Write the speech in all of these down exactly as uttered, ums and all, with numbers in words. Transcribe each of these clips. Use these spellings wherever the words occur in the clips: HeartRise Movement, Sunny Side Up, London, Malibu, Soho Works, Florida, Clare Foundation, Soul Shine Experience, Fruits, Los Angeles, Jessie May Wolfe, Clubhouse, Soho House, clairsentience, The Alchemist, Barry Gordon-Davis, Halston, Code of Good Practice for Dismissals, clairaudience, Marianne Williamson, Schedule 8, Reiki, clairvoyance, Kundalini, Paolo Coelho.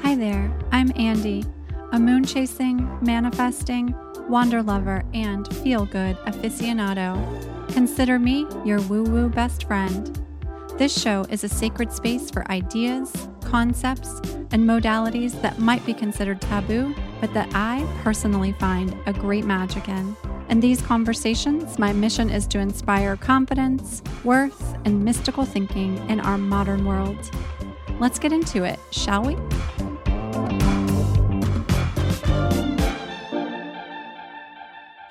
Hi there, I'm Andy, a moon-chasing, manifesting, wander lover, and feel-good aficionado. Consider me your woo-woo best friend. This show is a sacred space for ideas, concepts, and modalities that might be considered taboo, but that I personally find a great magic in. In these conversations, my mission is to inspire confidence, worth, and mystical thinking in our modern world. Let's get into it, shall we?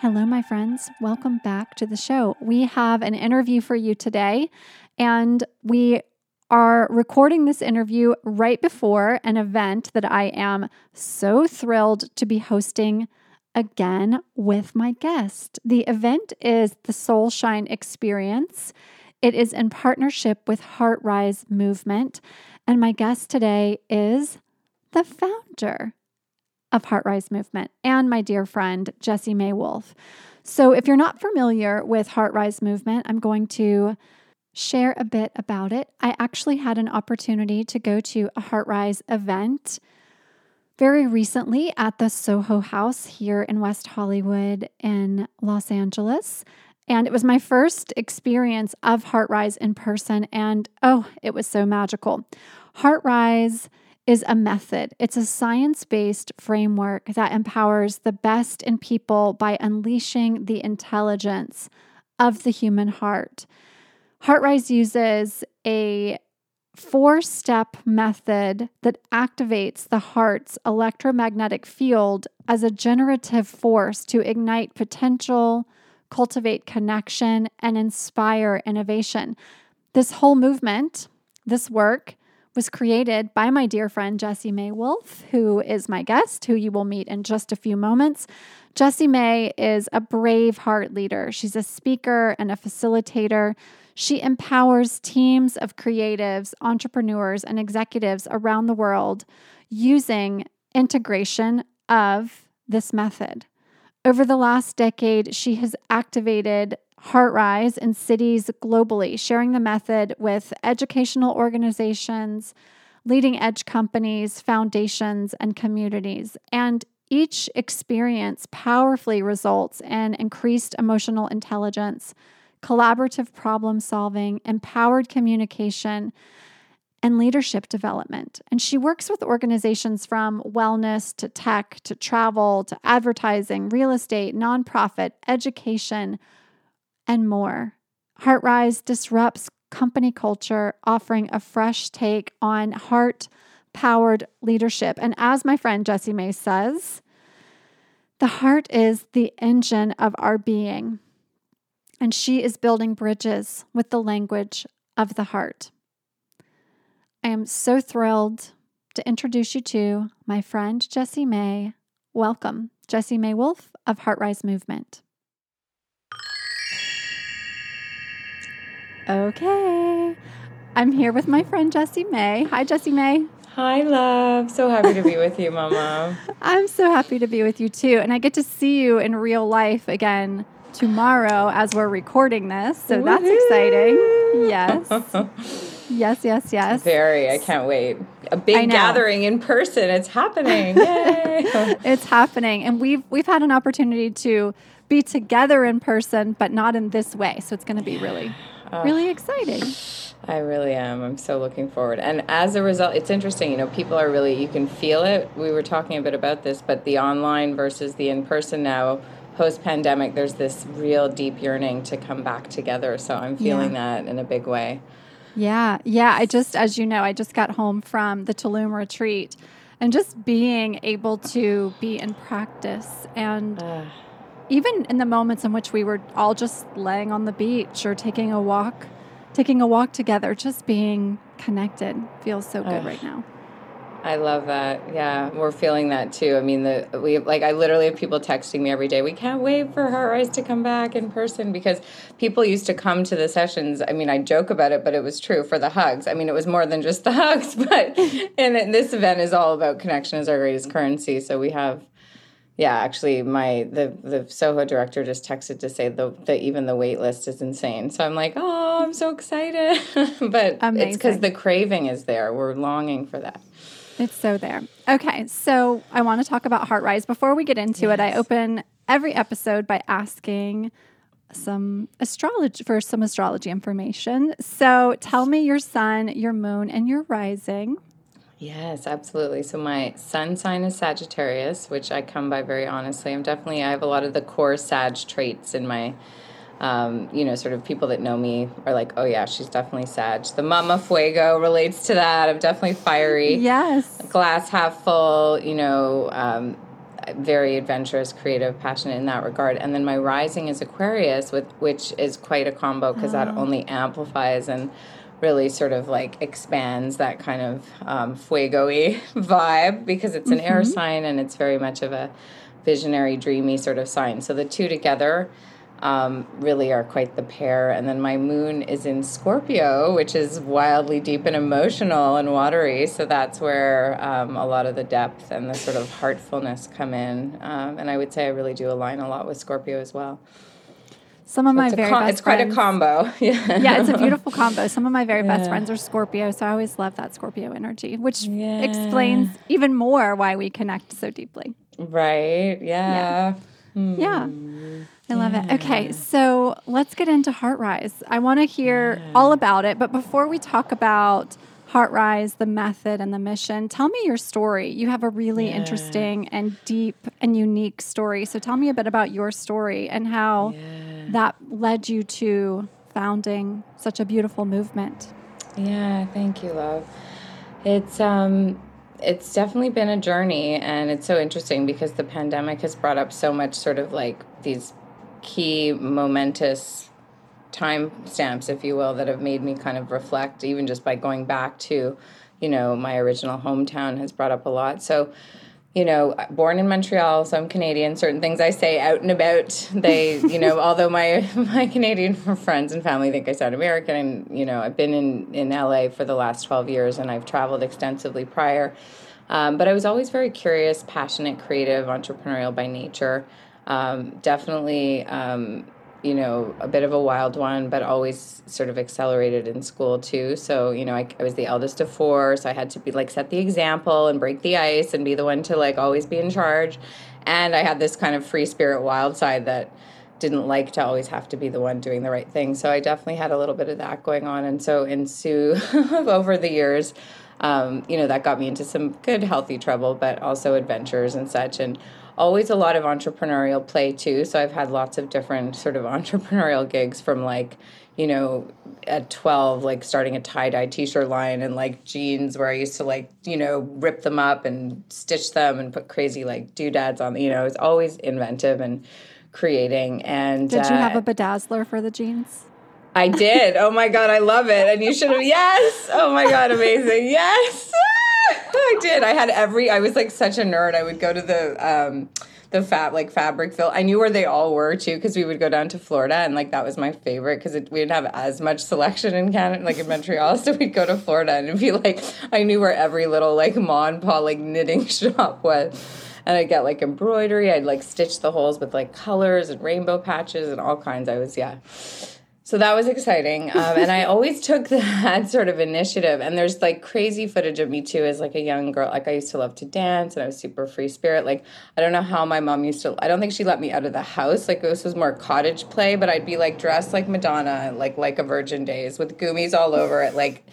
Hello, my friends. Welcome back to the show. We have an interview for you today, and we are recording this interview right before an event that I am so thrilled to be hosting again with my guest. The event is the Soul Shine Experience. It is in partnership with HeartRise Movement. And my guest today is the founder of HeartRise Movement and my dear friend, Jessie May Wolfe. So if you're not familiar with HeartRise Movement, I'm going to share a bit about it. I actually had an opportunity to go to a HeartRise event very recently at the Soho House here in West Hollywood in Los Angeles. And it was my first experience of HeartRise in person. And oh, it was so magical. HeartRise is a method. It's a science-based framework that empowers the best in people by unleashing the intelligence of the human heart. HeartRise uses a four-step method that activates the heart's electromagnetic field as a generative force to ignite potential, cultivate connection, and inspire innovation. This whole movement, this work, was created by my dear friend Jessie May Wolfe, who is my guest, who you will meet in just a few moments. Jessie May is a brave heart leader. She's a speaker and a facilitator. She empowers teams of creatives, entrepreneurs, and executives around the world using integration of this method. Over the last decade, she has activated HeartRise in cities globally, sharing the method with educational organizations, leading edge companies, foundations, and communities. And each experience powerfully results in increased emotional intelligence, collaborative problem solving, empowered communication, and leadership development. And she works with organizations from wellness to tech to travel to advertising, real estate, nonprofit, education, and more. HeartRise disrupts company culture, offering a fresh take on heart-powered leadership. And as my friend Jessie May says, the heart is the engine of our being, and she is building bridges with the language of the heart. I am so thrilled to introduce you to my friend Jessie May. Welcome, Jessie May Wolfe of HeartRise Movement. Okay, I'm here with my friend Jessie May. Hi, Jessie May. Hi, love. So happy to be with you, Mama. I'm so happy to be with you, too. And I get to see you in real life again tomorrow as we're recording this. So Woo-hoo! That's exciting. Yes. Yes, yes, yes. Very. I can't wait. A big gathering in person. It's happening. Yay. It's happening. And we've we've had an opportunity to be together in person, but not in this way. So it's going to be really... Uh, really exciting. I really am. I'm so looking forward. And as a result, it's interesting, you know, people are really, you can feel it. We were talking a bit about this, but the online versus the in-person now, post-pandemic, there's this real deep yearning to come back together. So I'm feeling yeah. that in a big way. Yeah. Yeah. I just, as you know, I just got home from the Tulum retreat and just being able to be in practice and... Uh. Even in the moments in which we were all just laying on the beach or taking a walk, taking a walk together, just being connected feels so good oh, right now. I love that. Yeah, we're feeling that too. I mean, the we like I literally have people texting me every day. We can't wait for HeartRise to come back in person because people used to come to the sessions. I mean, I joke about it, but it was true for the hugs. I mean, it was more than just the hugs, but and this event is all about connection is our greatest currency. So we have. Yeah, actually, my the, the Soho director just texted to say the, the even the wait list is insane. So I'm like, oh, I'm so excited. But amazing. It's because the craving is there. We're longing for that. It's so there. Okay, so I want to talk about HeartRise. Before we get into yes. it, I open every episode by asking some astrology for some astrology information. So tell me your sun, your moon, and your rising. Yes, absolutely. So my sun sign is Sagittarius, which I come by very honestly. I'm definitely, I have a lot of the core Sag traits in my, um, you know, sort of people that know me are like, oh yeah, she's definitely Sag. The Mama Fuego relates to that. I'm definitely fiery. Yes. Glass half full, you know, um, very adventurous, creative, passionate in that regard. And then my rising is Aquarius, with which is quite a combo because oh. that only amplifies and really sort of like expands that kind of um, fuego-y vibe because it's an mm-hmm. air sign and it's very much of a visionary, dreamy sort of sign. So the two together um, really are quite the pair. And then my moon is in Scorpio, which is wildly deep and emotional and watery. So that's where um, a lot of the depth and the sort of heartfulness come in. Um, and I would say I really do align a lot with Scorpio as well. Some of my very com- best It's friends. Quite a combo. Yeah. yeah, it's a beautiful combo. Some of my very yeah. best friends are Scorpio, so I always love that Scorpio energy, which yeah. explains even more why we connect so deeply. Right, yeah. Yeah, mm. yeah. I love yeah. it. Okay, so let's get into HeartRise. I want to hear yeah. all about it, but before we talk about HeartRise, the method, and the mission, tell me your story. You have a really yeah. interesting and deep and unique story, so tell me a bit about your story and how... Yeah. that led you to founding such a beautiful movement. Yeah, thank you, love. It's um, it's definitely been a journey, and it's so interesting because the pandemic has brought up so much sort of like these key momentous time stamps, if you will, that have made me kind of reflect, even just by going back to, you know, my original hometown has brought up a lot. So, you know, born in Montreal, so I'm Canadian. Certain things I say out and about, they, you know, although my my Canadian friends and family think I sound American, and, you know, I've been in, in L A for the last twelve years, and I've traveled extensively prior. Um, but I was always very curious, passionate, creative, entrepreneurial by nature. Um, definitely, um, you know, a bit of a wild one, but always sort of accelerated in school too. So, you know, I, I was the eldest of four, so I had to be like set the example and break the ice and be the one to like always be in charge. And I had this kind of free spirit wild side that didn't like to always have to be the one doing the right thing. So I definitely had a little bit of that going on. And so ensue over the years, um, you know, that got me into some good healthy trouble, but also adventures and such. And always a lot of entrepreneurial play too. So I've had lots of different sort of entrepreneurial gigs from like, you know, at twelve, like starting a tie-dye t-shirt line and like jeans where I used to like, you know, rip them up and stitch them and put crazy like doodads on, you know, it's always inventive and creating. And did you uh, have a bedazzler for the jeans? I did. Oh my God, I love it. And you should have, yes. Oh my God, amazing. Yes. I did. I had every, I was like such a nerd. I would go to the, um, the fab, like Fabricville. I knew where they all were too, because we would go down to Florida and like, that was my favorite because we didn't have as much selection in Canada, like in Montreal. So we'd go to Florida and it'd be like, I knew where every little like Ma and Pa like knitting shop was. And I'd get like embroidery. I'd like stitch the holes with like colors and rainbow patches and all kinds. I was, yeah. So that was exciting. Um, and I always took that sort of initiative. And there's like crazy footage of me too as like a young girl. Like I used to love to dance and I was super free spirit. Like I don't know how my mom used to, I don't think she let me out of the house. Like this was more cottage play, but I'd be like dressed like Madonna, like like a Virgin Days with gummies all over at like,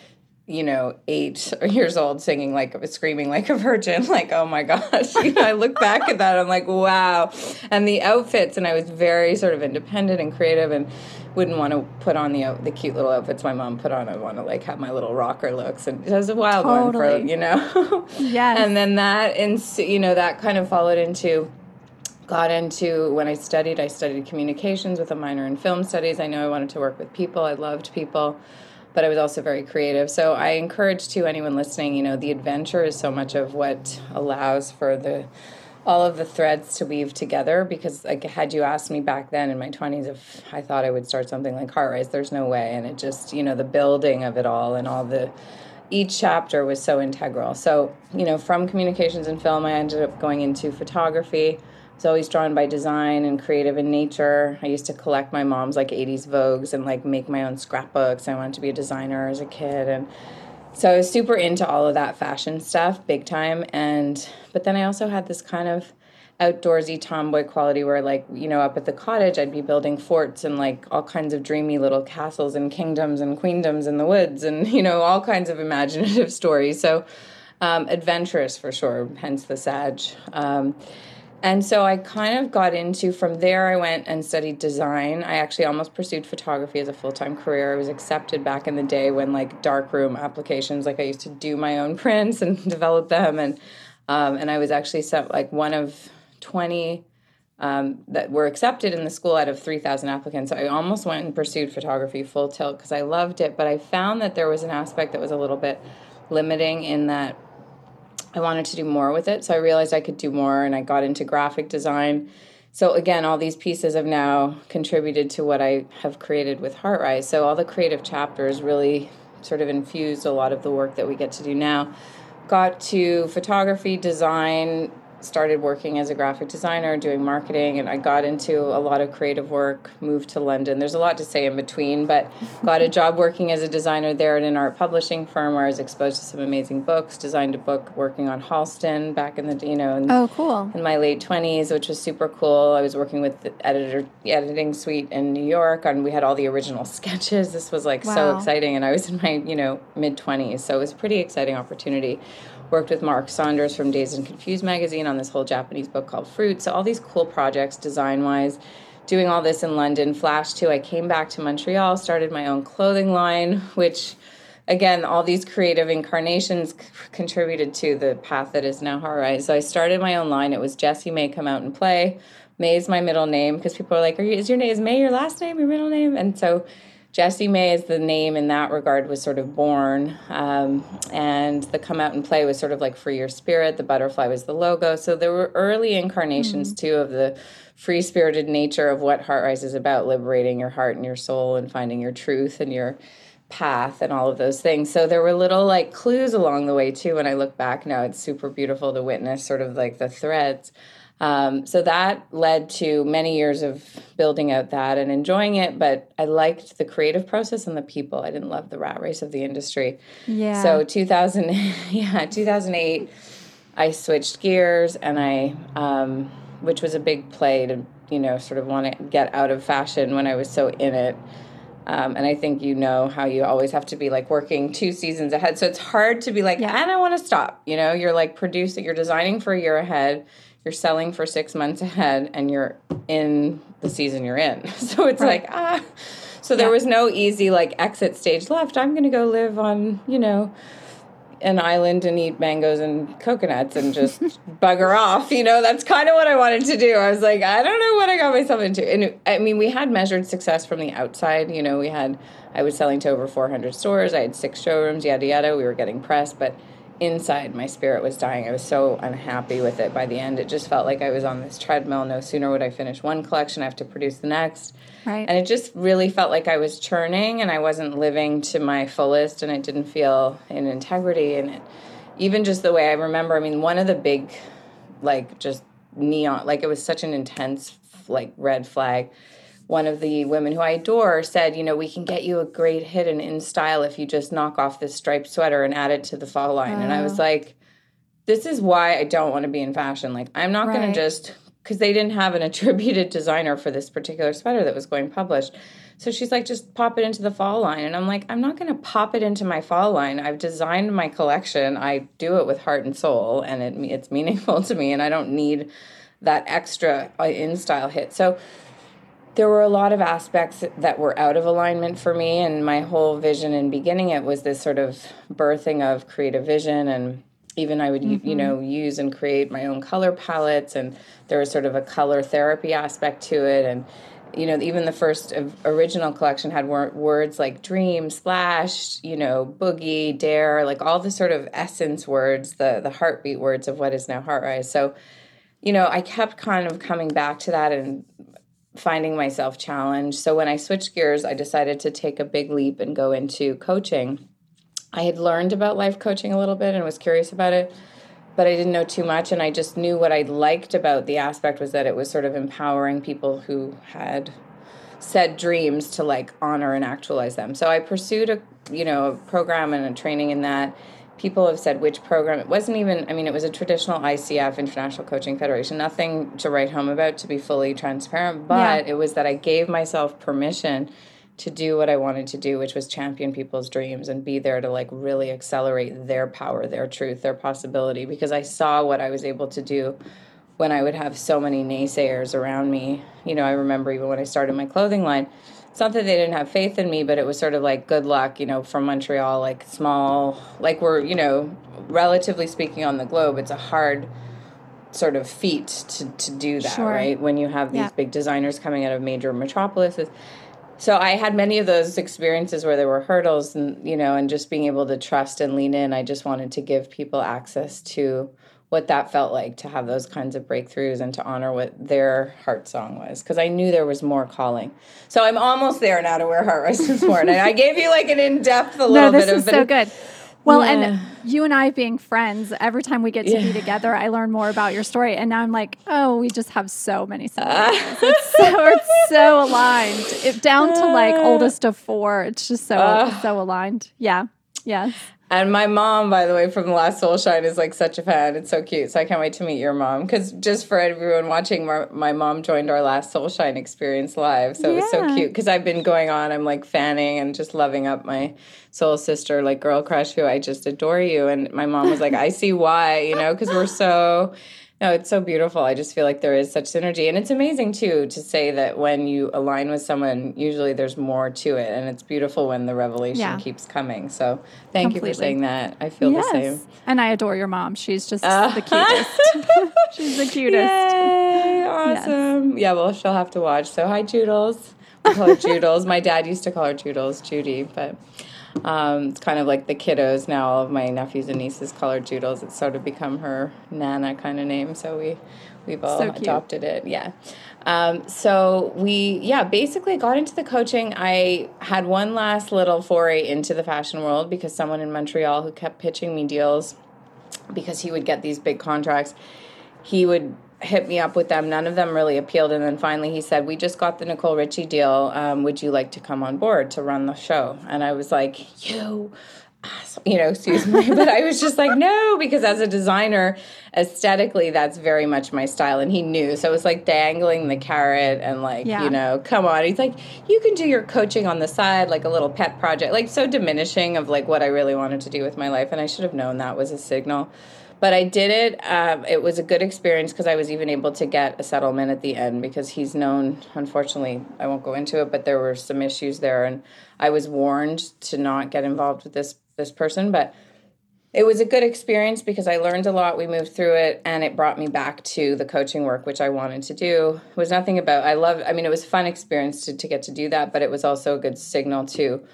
you know, eight years old singing like, screaming like a virgin. Like, oh my gosh. You know, I look back at that. I'm like, wow. And the outfits. And I was very sort of independent and creative and wouldn't want to put on the the cute little outfits my mom put on. I want to, like, have my little rocker looks. And it was a wild totally. one for, you know. Yes. And then that, and you know, that kind of followed into, got into, when I studied, I studied communications with a minor in film studies. I know I wanted to work with people. I loved people. But I was also very creative. So I encourage, to anyone listening, you know, the adventure is so much of what allows for the... all of the threads to weave together, because like had you asked me back then in my twenties if I thought I would start something like HeartRise, there's no way. And it just, you know, the building of it all and all the, each chapter was so integral. So, you know, from communications and film, I ended up going into photography. It's always drawn by design and creative in nature. I used to collect my mom's like eighties Vogues and like make my own scrapbooks. I wanted to be a designer as a kid, and so I was super into all of that fashion stuff, big time. And but then I also had this kind of outdoorsy tomboy quality where, like, you know, up at the cottage, I'd be building forts and like all kinds of dreamy little castles and kingdoms and queendoms in the woods, and, you know, all kinds of imaginative stories. So um, adventurous for sure, hence the Sag. Um, And so I kind of got into, from there I went and studied design. I actually almost pursued photography as a full-time career. I was accepted back in the day when, like, darkroom applications, like I used to do my own prints and develop them. And um, and I was actually sent, like, one of twenty um, that were accepted in the school out of three thousand applicants. So I almost went and pursued photography full tilt because I loved it. But I found that there was an aspect that was a little bit limiting in that I wanted to do more with it, so I realized I could do more, and I got into graphic design. So again, all these pieces have now contributed to what I have created with HeartRise. So all the creative chapters really sort of infused a lot of the work that we get to do now. Got to photography, design, started working as a graphic designer, doing marketing, and I got into a lot of creative work, moved to London. There's a lot to say in between, but got a job working as a designer there at an art publishing firm where I was exposed to some amazing books, designed a book working on Halston back in the, you know, in, oh, cool. in my late twenties, which was super cool. I was working with the editor, the editing suite in New York, and we had all the original sketches. This was like wow. so exciting, and I was in my, you know, mid-twenties, so it was a pretty exciting opportunity. Worked with Mark Saunders from Days and Confused magazine on this whole Japanese book called Fruits. So all these cool projects design-wise, doing all this in London. Flash to, I came back to Montreal, started my own clothing line, which, again, all these creative incarnations c- contributed to the path that is now HeartRise. So I started my own line. It was Jessie May Come Out and Play. May is my middle name because people are like, are you, is your name, is May your last name, your middle name? And so Jessie May is the name in that regard, was sort of born, um, and the Come Out and Play was sort of like free your spirit. The butterfly was the logo. So there were early incarnations, mm-hmm. too, of the free-spirited nature of what HeartRise is about, liberating your heart and your soul and finding your truth and your path and all of those things. So there were little, like, clues along the way, too. When I look back now, it's super beautiful to witness sort of like the threads. Um, so that led to many years of building out that and enjoying it, but I liked the creative process and the people. I didn't love the rat race of the industry. Yeah. So two thousand, yeah, two thousand eight, I switched gears, and I, um, which was a big play to, you know, sort of want to get out of fashion when I was so in it. Um, and I think you know how you always have to be, like, working two seasons ahead. So it's hard to be like, yeah. and I want to stop. You know, you're, like, producing, you're designing for a year ahead. You're selling for six months ahead, and you're in the season you're in. So it's right. like, ah. So there yeah. was no easy, like, exit stage left. I'm going to go live on, you know, an island and eat mangoes and coconuts and just bugger off. You know, that's kind of what I wanted to do. I was like, I don't know what I got myself into. And it, I mean, we had measured success from the outside. You know, we had, I was selling to over four hundred stores. I had six showrooms, yada, yada. We were getting press, but inside, my spirit was dying. I was so unhappy with it. By the end, it just felt like I was on this treadmill. No sooner would I finish one collection, I have to produce the next. Right. And it just really felt like I was churning, and I wasn't living to my fullest, and it didn't feel in integrity. And it, even just the way I remember, I mean, one of the big, like, just neon, like, it was such an intense, like, red flag. One of the women who I adore said, you know, we can get you a great hit and in style if you just knock off this striped sweater and add it to the fall line. Wow. And I was like, this is why I don't want to be in fashion. Like, I'm not right. going to just, because they didn't have an attributed designer for this particular sweater that was going published. So she's like, just pop it into the fall line. And I'm like, I'm not going to pop it into my fall line. I've designed my collection. I do it with heart and soul, and it it's meaningful to me, and I don't need that extra in-style hit. So there were a lot of aspects that were out of alignment for me, and my whole vision in beginning it was this sort of birthing of creative vision, and even I would, mm-hmm. you know, use and create my own color palettes, and there was sort of a color therapy aspect to it, and, you know, even the first original collection had words like dream, splash, you know, boogie, dare, like all the sort of essence words, the the heartbeat words of what is now HeartRise. So, you know, I kept kind of coming back to that and finding myself challenged. So when I switched gears, I decided to take a big leap and go into coaching. I had learned about life coaching a little bit and was curious about it, but I didn't know too much, and I just knew what I liked about the aspect was that it was sort of empowering people who had set dreams to, like, honor and actualize them. So I pursued a, you know, a program and a training in that. People have said which program. It wasn't even, I mean, it was a traditional I C F, International Coaching Federation, nothing to write home about, to be fully transparent, but yeah. It was that I gave myself permission to do what I wanted to do, which was champion people's dreams and be there to, like, really accelerate their power, their truth, their possibility, because I saw what I was able to do when I would have so many naysayers around me. You know, I remember even when I started my clothing line, it's not that they didn't have faith in me, but it was sort of like, good luck, you know, from Montreal, like, small, like, we're, you know, relatively speaking on the globe, it's a hard sort of feat to, to do that, sure. Right? When you have these yeah. big designers coming out of major metropolises. So I had many of those experiences where there were hurdles and, you know, and just being able to trust and lean in. I just wanted to give people access to what that felt like to have those kinds of breakthroughs and to honor what their heart song was, because I knew there was more calling. So I'm almost there now to where HeartRise was born. And I gave you like an in-depth a little no, bit of... No, this is so good. Well, yeah. And you and I being friends, every time we get to yeah. be together, I learn more about your story. And now I'm like, oh, we just have so many similarities. Uh, it's, so, it's so aligned. It, down to like oldest of four. It's just so uh, so aligned. Yeah. Yes. And my mom, by the way, from the last Soul Shine is like such a fan. It's so cute. So I can't wait to meet your mom. Because just for everyone watching, my, my mom joined our last Soul Shine Experience live. So yeah. It was so cute. Because I've been going on, I'm like fanning and just loving up my soul sister, like girl crush, who I just adore you. And my mom was like, I see why, you know, because we're so... No, it's so beautiful. I just feel like there is such synergy. And it's amazing, too, to say that when you align with someone, usually there's more to it. And it's beautiful when the revelation yeah. keeps coming. So thank Completely. you for saying that. I feel yes. the same. And I adore your mom. She's just uh. the cutest. She's the cutest. Yay, awesome. Yes. Yeah, well, she'll have to watch. So hi, Joodles. We call her Joodles. My dad used to call her Joodles, Judy. But um, it's kind of like the kiddos now. All of my nephews and nieces call her Joodles. It's sort of become her Nana kind of name. So we, we've all so adopted it. Yeah. Um, so we, yeah, basically got into the coaching. I had one last little foray into the fashion world because someone in Montreal who kept pitching me deals because he would get these big contracts, he would hit me up with them. None of them really appealed. And then finally he said, we just got the Nicole Richie deal. Um, would you like to come on board to run the show? And I was like, you, you know, excuse me. But I was just like, no, because as a designer, aesthetically, that's very much my style. And he knew. So it was like dangling the carrot and like, yeah. you know, come on. He's like, you can do your coaching on the side, like a little pet project, like so diminishing of like what I really wanted to do with my life. And I should have known that was a signal. But I did it. Um, it was a good experience because I was even able to get a settlement at the end because he's known, unfortunately, I won't go into it, but there were some issues there. And I was warned to not get involved with this this person. But it was a good experience because I learned a lot. We moved through it and it brought me back to the coaching work, which I wanted to do. It was nothing about, I love, I mean, it was a fun experience to, to get to do that, but it was also a good signal to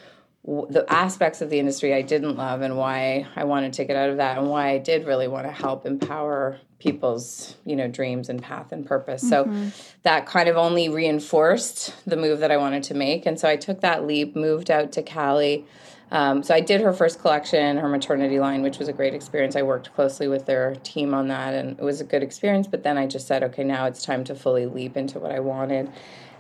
the aspects of the industry I didn't love and why I wanted to get out of that and why I did really want to help empower people's, you know, dreams and path and purpose. Mm-hmm. So that kind of only reinforced the move that I wanted to make. And so I took that leap, moved out to Cali. Um, so I did her first collection, her maternity line, which was a great experience. I worked closely with their team on that and it was a good experience. But then I just said, okay, now it's time to fully leap into what I wanted.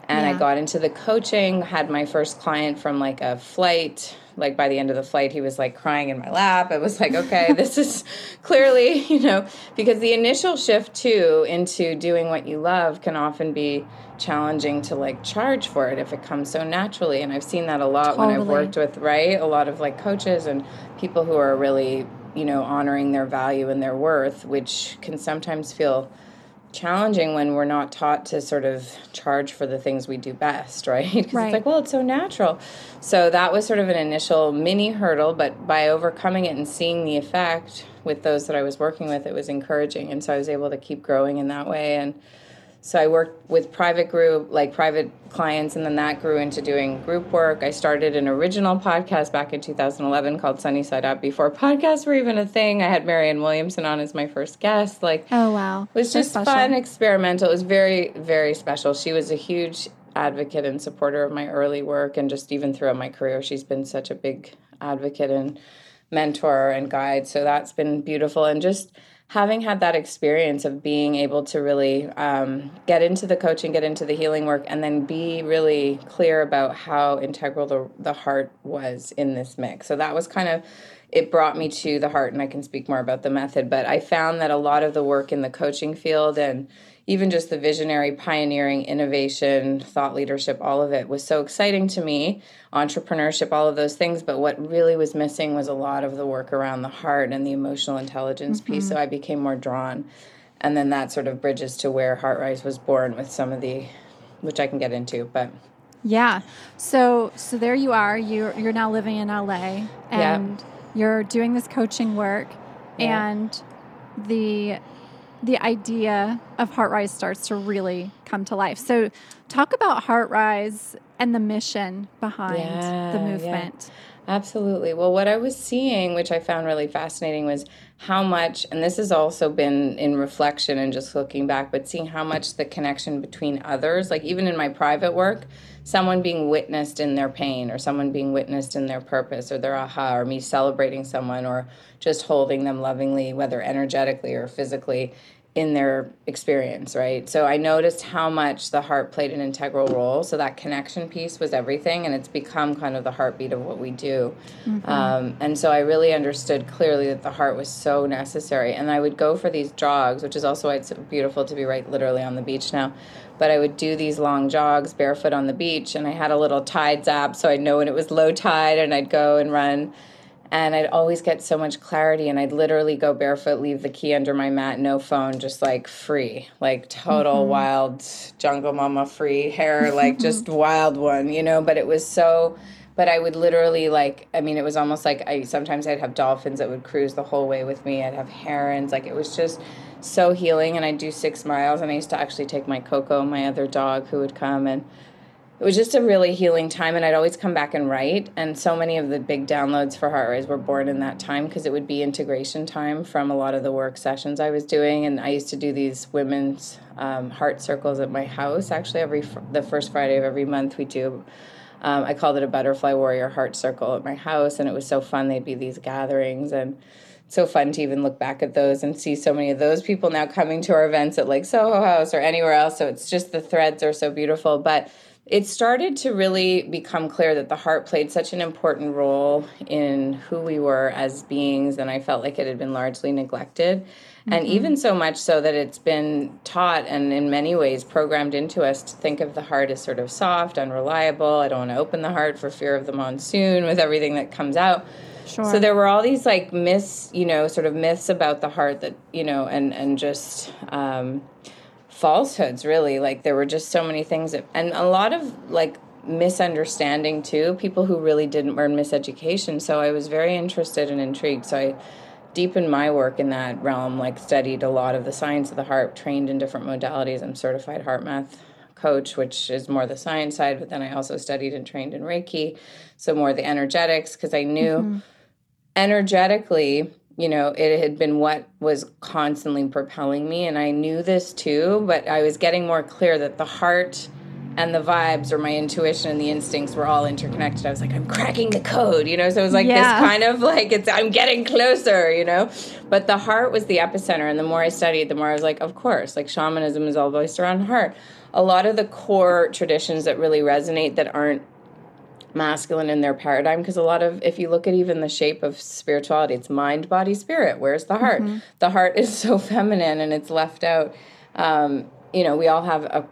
And yeah. I got into the coaching, had my first client from like a flight. Like by the end of the flight, he was like crying in my lap. It was like, okay, this is clearly, you know, because the initial shift too into doing what you love can often be challenging to like charge for it if it comes so naturally. And I've seen that a lot totally. when I've worked with, right, a lot of like coaches and people who are really, you know, honoring their value and their worth, which can sometimes feel challenging when we're not taught to sort of charge for the things we do best, right? Because right. it's like, well, it's so natural. So that was sort of an initial mini hurdle, but by overcoming it and seeing the effect with those that I was working with, it was encouraging. And so I was able to keep growing in that way. And so I worked with private group, like private clients, and then that grew into doing group work. I started an original podcast back in two thousand eleven called Sunny Side Up before podcasts were even a thing. I had Marianne Williamson on as my first guest. Like, oh, wow. It was just fun, experimental. It was very, very special. She was a huge advocate and supporter of my early work, and just even throughout my career, she's been such a big advocate and mentor and guide. So that's been beautiful. And just having had that experience of being able to really um, get into the coaching, get into the healing work, and then be really clear about how integral the, the heart was in this mix. So that was kind of, it brought me to the heart, and I can speak more about the method, but I found that a lot of the work in the coaching field and even just the visionary, pioneering, innovation, thought leadership, all of it was so exciting to me, entrepreneurship, all of those things. But what really was missing was a lot of the work around the heart and the emotional intelligence mm-hmm. piece. So I became more drawn. And then that sort of bridges to where HeartRise was born with some of the, which I can get into, but... Yeah. So so there you are. You're, you're now living in L A and yeah. you're doing this coaching work yeah. and the... the idea of HeartRise starts to really come to life. So talk about HeartRise and the mission behind yeah, the movement. Yeah. Absolutely. Well, what I was seeing, which I found really fascinating, was how much, and this has also been in reflection and just looking back, but seeing how much the connection between others, like even in my private work, someone being witnessed in their pain or someone being witnessed in their purpose or their aha or me celebrating someone or just holding them lovingly, whether energetically or physically, in their experience, right? So I noticed how much the heart played an integral role. So that connection piece was everything, and it's become kind of the heartbeat of what we do. Mm-hmm. Um, and so I really understood clearly that the heart was so necessary. And I would go for these jogs, which is also why it's beautiful to be right literally on the beach now. But I would do these long jogs barefoot on the beach, and I had a little tides app, so I'd know when it was low tide, and I'd go and run. And I'd always get so much clarity, and I'd literally go barefoot, leave the key under my mat, no phone, just like free, like total mm-hmm. wild jungle mama free hair, like just wild one, you know, but it was so, but I would literally like, I mean, it was almost like I sometimes I'd have dolphins that would cruise the whole way with me. I'd have herons, like it was just so healing. And I'd do six miles and I used to actually take my Coco, my other dog who would come, and it was just a really healing time, and I'd always come back and write, and so many of the big downloads for HeartRise were born in that time because it would be integration time from a lot of the work sessions I was doing, and I used to do these women's um, heart circles at my house. Actually, every fr- the first Friday of every month we do, um, I called it a butterfly warrior heart circle at my house, and it was so fun. They'd be these gatherings, and so fun to even look back at those and see so many of those people now coming to our events at like Soho House or anywhere else, so it's just the threads are so beautiful, but... it started to really become clear that the heart played such an important role in who we were as beings, and I felt like it had been largely neglected, mm-hmm. and even so much so that it's been taught and in many ways programmed into us to think of the heart as sort of soft, unreliable, I don't want to open the heart for fear of the monsoon with everything that comes out. Sure. So there were all these like myths, you know, sort of myths about the heart that, you know, and, and just... Um, falsehoods, really. Like there were just so many things that, and a lot of like misunderstanding too, people who really didn't learn, miseducation. So I was very interested and intrigued, so I deepened my work in that realm, like studied a lot of the science of the heart, trained in different modalities. I'm certified HeartMath coach, which is more the science side, but then I also studied and trained in Reiki, so more the energetics, because I knew mm-hmm. energetically, you know, it had been what was constantly propelling me, and I knew this too, but I was getting more clear that the heart and the vibes or my intuition and the instincts were all interconnected. I was like, I'm cracking the code, you know, so it was like yeah. this kind of like, it's I'm getting closer, you know, but the heart was the epicenter, and the more I studied, the more I was like, of course, like shamanism is all based around heart. A lot of the core traditions that really resonate that aren't masculine in their paradigm, because a lot of, if you look at even the shape of spirituality, it's mind, body, spirit. Where's the heart? Mm-hmm. The heart is so feminine and it's left out. Um, you know, we all have a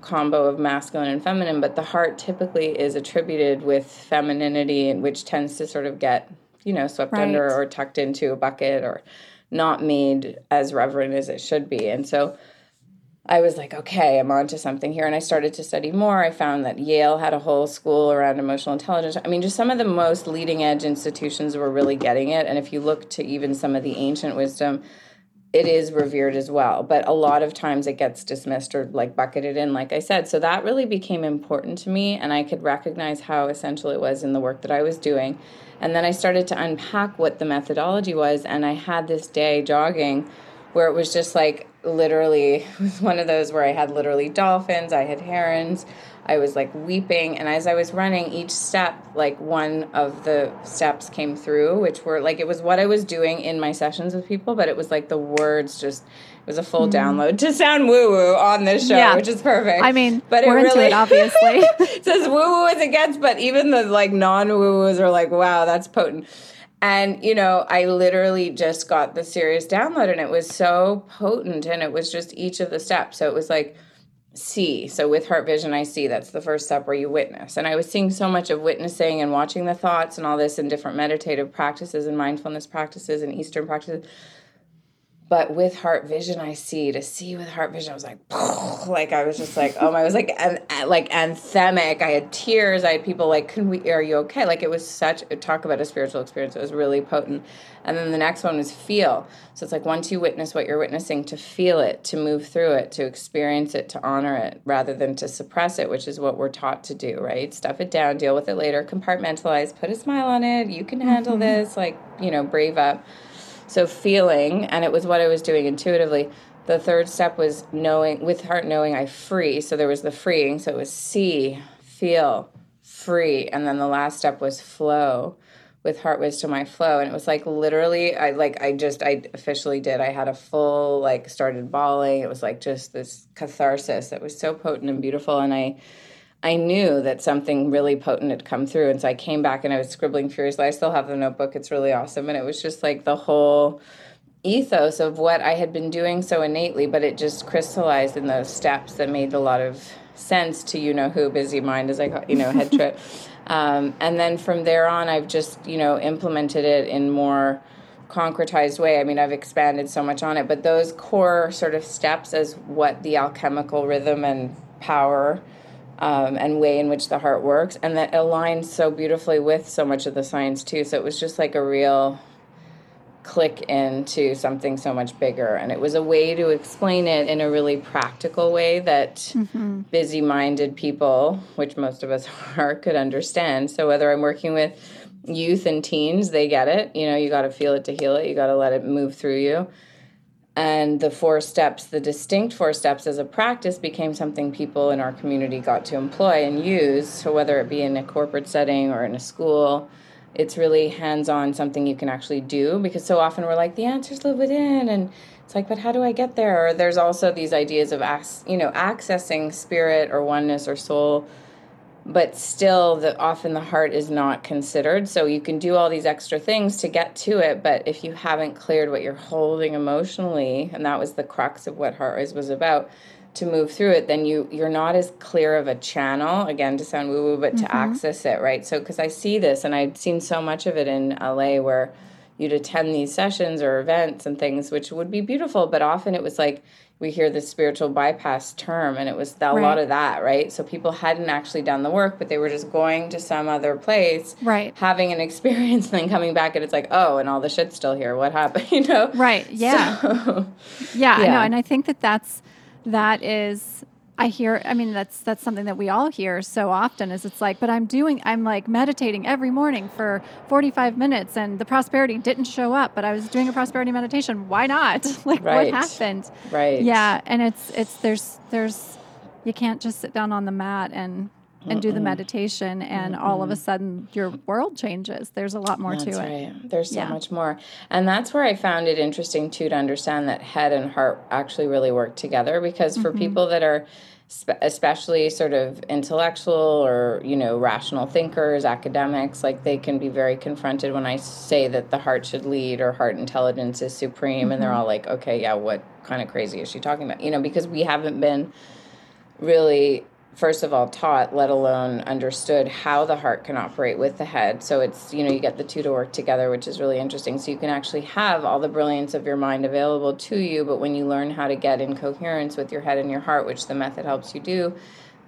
combo of masculine and feminine, but the heart typically is attributed with femininity, and which tends to sort of get, you know, swept right. under or tucked into a bucket or not made as reverent as it should be. And so I was like, okay, I'm onto something here. And I started to study more. I found that Yale had a whole school around emotional intelligence. I mean, just some of the most leading edge institutions were really getting it. And if you look to even some of the ancient wisdom, it is revered as well. But a lot of times it gets dismissed or like bucketed in, like I said. So that really became important to me. And I could recognize how essential it was in the work that I was doing. And then I started to unpack what the methodology was. And I had this day jogging where it was just like, literally, it was one of those where I had literally dolphins, I had herons, I was like weeping. And as I was running each step, like one of the steps came through, which were like, it was what I was doing in my sessions with people, but it was like the words just, it was a full mm. download to sound woo woo on this show, yeah. which is perfect. I mean, but we're it into really, it, obviously. It's as woo woo as it gets, but even the like non woo woos are like, wow, that's potent. And, you know, I literally just got the serious download, and it was so potent, and it was just each of the steps. So it was like, see. So with heart vision, I see. That's the first step where you witness. And I was seeing so much of witnessing and watching the thoughts and all this in different meditative practices and mindfulness practices and Eastern practices. But with heart vision, I see. To see with heart vision, I was like, like I was just like, oh my, I was like, an, like anthemic. I had tears. I had people like, can we? Are you okay? Like it was such, talk about a spiritual experience. It was really potent. And then the next one was feel. So it's like once you witness what you're witnessing, to feel it, to move through it, to experience it, to honor it, rather than to suppress it, which is what we're taught to do, right? Stuff it down, deal with it later, compartmentalize, put a smile on it. You can handle mm-hmm. this. Like, you know, brave up. So feeling, and it was what I was doing intuitively. The third step was knowing, with heart knowing, I free. So there was the freeing. So it was see, feel, free. And then the last step was flow. With heart wisdom, I flow. And it was like literally, I like, I just, I officially did. I had a full, like, started bawling. It was like just this catharsis that was so potent and beautiful. And I, I knew that something really potent had come through. And so I came back and I was scribbling furiously. I still have the notebook. It's really awesome. And it was just like the whole ethos of what I had been doing so innately, but it just crystallized in those steps that made a lot of sense to you-know-who, busy mind, as I call, you know, head trip. Um, and then from there on, I've just, you know, implemented it in more concretized way. I mean, I've expanded so much on it, but those core sort of steps as what the alchemical rhythm and power Um, and way in which the heart works, and that aligns so beautifully with so much of the science too. So it was just like a real click into something so much bigger, and it was a way to explain it in a really practical way that mm-hmm. busy-minded people, which most of us are, could understand. So whether I'm working with youth and teens, they get it. You know, you got to feel it to heal it. You got to let it move through you. And the four steps, the distinct four steps as a practice became something people in our community got to employ and use. So whether it be in a corporate setting or in a school, it's really hands-on, something you can actually do. Because so often we're like, the answers live within. And it's like, but how do I get there? Or there's also these ideas of, you know, accessing spirit or oneness or soul. But still, the, often the heart is not considered. So you can do all these extra things to get to it, but if you haven't cleared what you're holding emotionally, and that was the crux of what HeartRise was about, to move through it, then you, you're not as clear of a channel, again, to sound woo-woo, but mm-hmm. to access it, right? So, because I see this, and I've seen so much of it in L A where you'd attend these sessions or events and things, which would be beautiful, but often it was like, we hear the spiritual bypass term, and it was a right. lot of that, right? So people hadn't actually done the work, but they were just going to some other place, right? Having an experience, and then coming back, and it's like, oh, and all the shit's still here. What happened, you know? Right, yeah. So, yeah, yeah, I know, and I think that that's, that is, I hear, I mean, that's, that's something that we all hear so often is it's like, but I'm doing, I'm like meditating every morning for forty-five minutes, and the prosperity didn't show up, but I was doing a prosperity meditation. Why not? Like right. what happened? Right. Yeah. And it's, it's, there's, there's, you can't just sit down on the mat and, and Mm-mm. do the meditation, and Mm-mm. all of a sudden your world changes. There's a lot more that's to right. it. There's so yeah. much more. And that's where I found it interesting too, to understand that head and heart actually really work together, because for mm-hmm. people that are spe- especially sort of intellectual or, you know, rational thinkers, academics, like they can be very confronted when I say that the heart should lead or heart intelligence is supreme. Mm-hmm. And they're all like, okay, yeah, what kind of crazy is she talking about? You know, because we haven't been really, first of all, taught, let alone understood how the heart can operate with the head. So it's, you know, you get the two to work together, which is really interesting. So you can actually have all the brilliance of your mind available to you, but when you learn how to get in coherence with your head and your heart, which the method helps you do,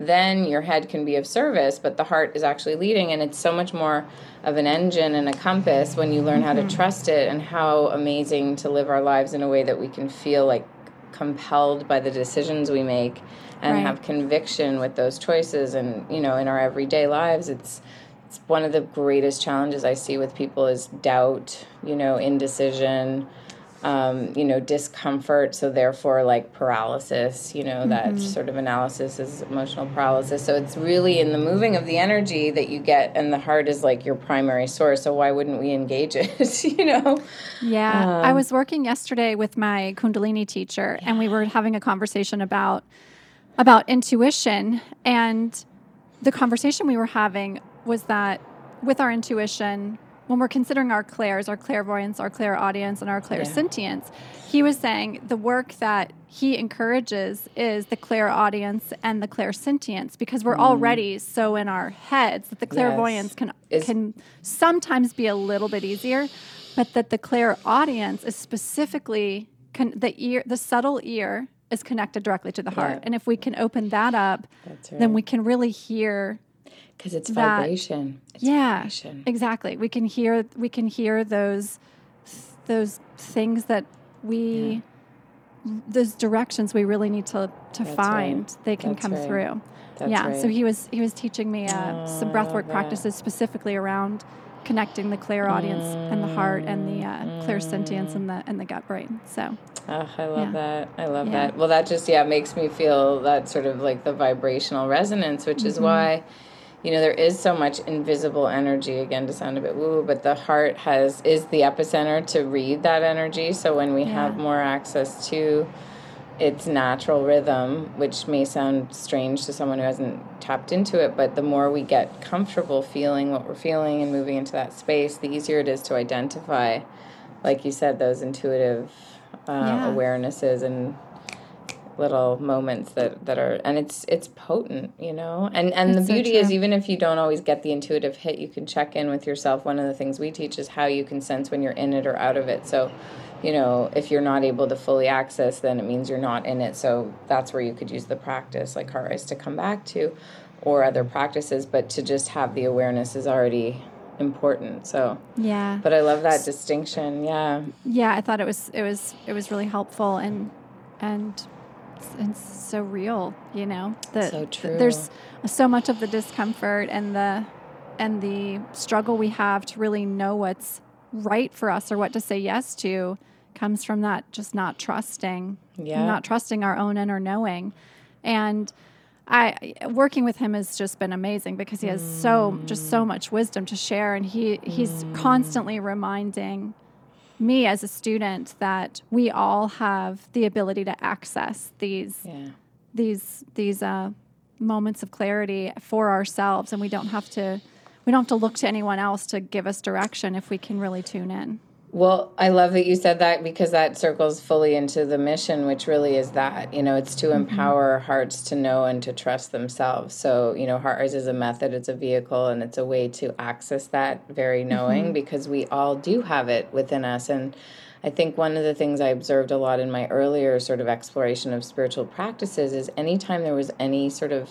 then your head can be of service, but the heart is actually leading, and it's so much more of an engine and a compass when you learn mm-hmm. how to trust it, and how amazing to live our lives in a way that we can feel like compelled by the decisions we make and right. have conviction with those choices. And, you know, in our everyday lives, it's it's one of the greatest challenges I see with people is doubt, you know, indecision, um, you know, discomfort. So therefore, like paralysis, you know, mm-hmm. that sort of analysis is emotional paralysis. So it's really in the moving of the energy that you get, and the heart is like your primary source. So why wouldn't we engage it, you know? Yeah. Um, I was working yesterday with my Kundalini teacher, yeah. and we were having a conversation about about intuition, and the conversation we were having was that with our intuition, when we're considering our clairs, our clairvoyance, our clairaudience, and our clairsentience, yeah. he was saying the work that he encourages is the clairaudience and the clairsentience, because we're mm. already so in our heads that the clairvoyance yes. can is- can sometimes be a little bit easier, but that the clairaudience is specifically con- the ear, the subtle ear, is connected directly to the heart. Yeah. And if we can open that up, right. then we can really hear, because it's that, vibration. It's yeah, vibration. Exactly. We can hear, we can hear those, those things that we, yeah. those directions we really need to, to That's find, right. they can That's come right. through. That's yeah. Right. So he was, he was teaching me uh, oh, some breathwork practices specifically around connecting the clairaudience mm. and the heart and the uh, mm. clairsentience and the and the gut brain. So oh, I love yeah. that. I love yeah. that. Well, that just, yeah, makes me feel that sort of like the vibrational resonance, which mm-hmm. is why, you know, there is so much invisible energy, again, to sound a bit woo-woo, but the heart has is the epicenter to read that energy. So when we yeah. have more access to its natural rhythm, which may sound strange to someone who hasn't tapped into it, but the more we get comfortable feeling what we're feeling and moving into that space, the easier it is to identify, like you said, those intuitive uh, yeah. awarenesses and little moments that, that are, and it's it's potent, you know? And and it's the beauty so is, even if you don't always get the intuitive hit, you can check in with yourself. One of the things we teach is how you can sense when you're in it or out of it. So, you know, if you're not able to fully access, then it means you're not in it. So that's where you could use the practice, like HeartRise, to come back to, or other practices, but to just have the awareness is already important. So yeah. But I love that S- distinction. Yeah. Yeah, I thought it was it was it was really helpful and and and so real, you know. That so true. Th- there's so much of the discomfort and the and the struggle we have to really know what's right for us or what to say yes to comes from that just not trusting, yeah. not trusting our own inner knowing. And I working with him has just been amazing, because he has mm. so just so much wisdom to share, and he he's mm. constantly reminding me as a student that we all have the ability to access these yeah. these these uh, moments of clarity for ourselves, and we don't have to we don't have to look to anyone else to give us direction if we can really tune in. Well, I love that you said that, because that circles fully into the mission, which really is that, you know, it's to empower mm-hmm. hearts to know and to trust themselves. So, you know, HeartRise is a method, it's a vehicle, and it's a way to access that very knowing, mm-hmm. because we all do have it within us. And I think one of the things I observed a lot in my earlier sort of exploration of spiritual practices is anytime there was any sort of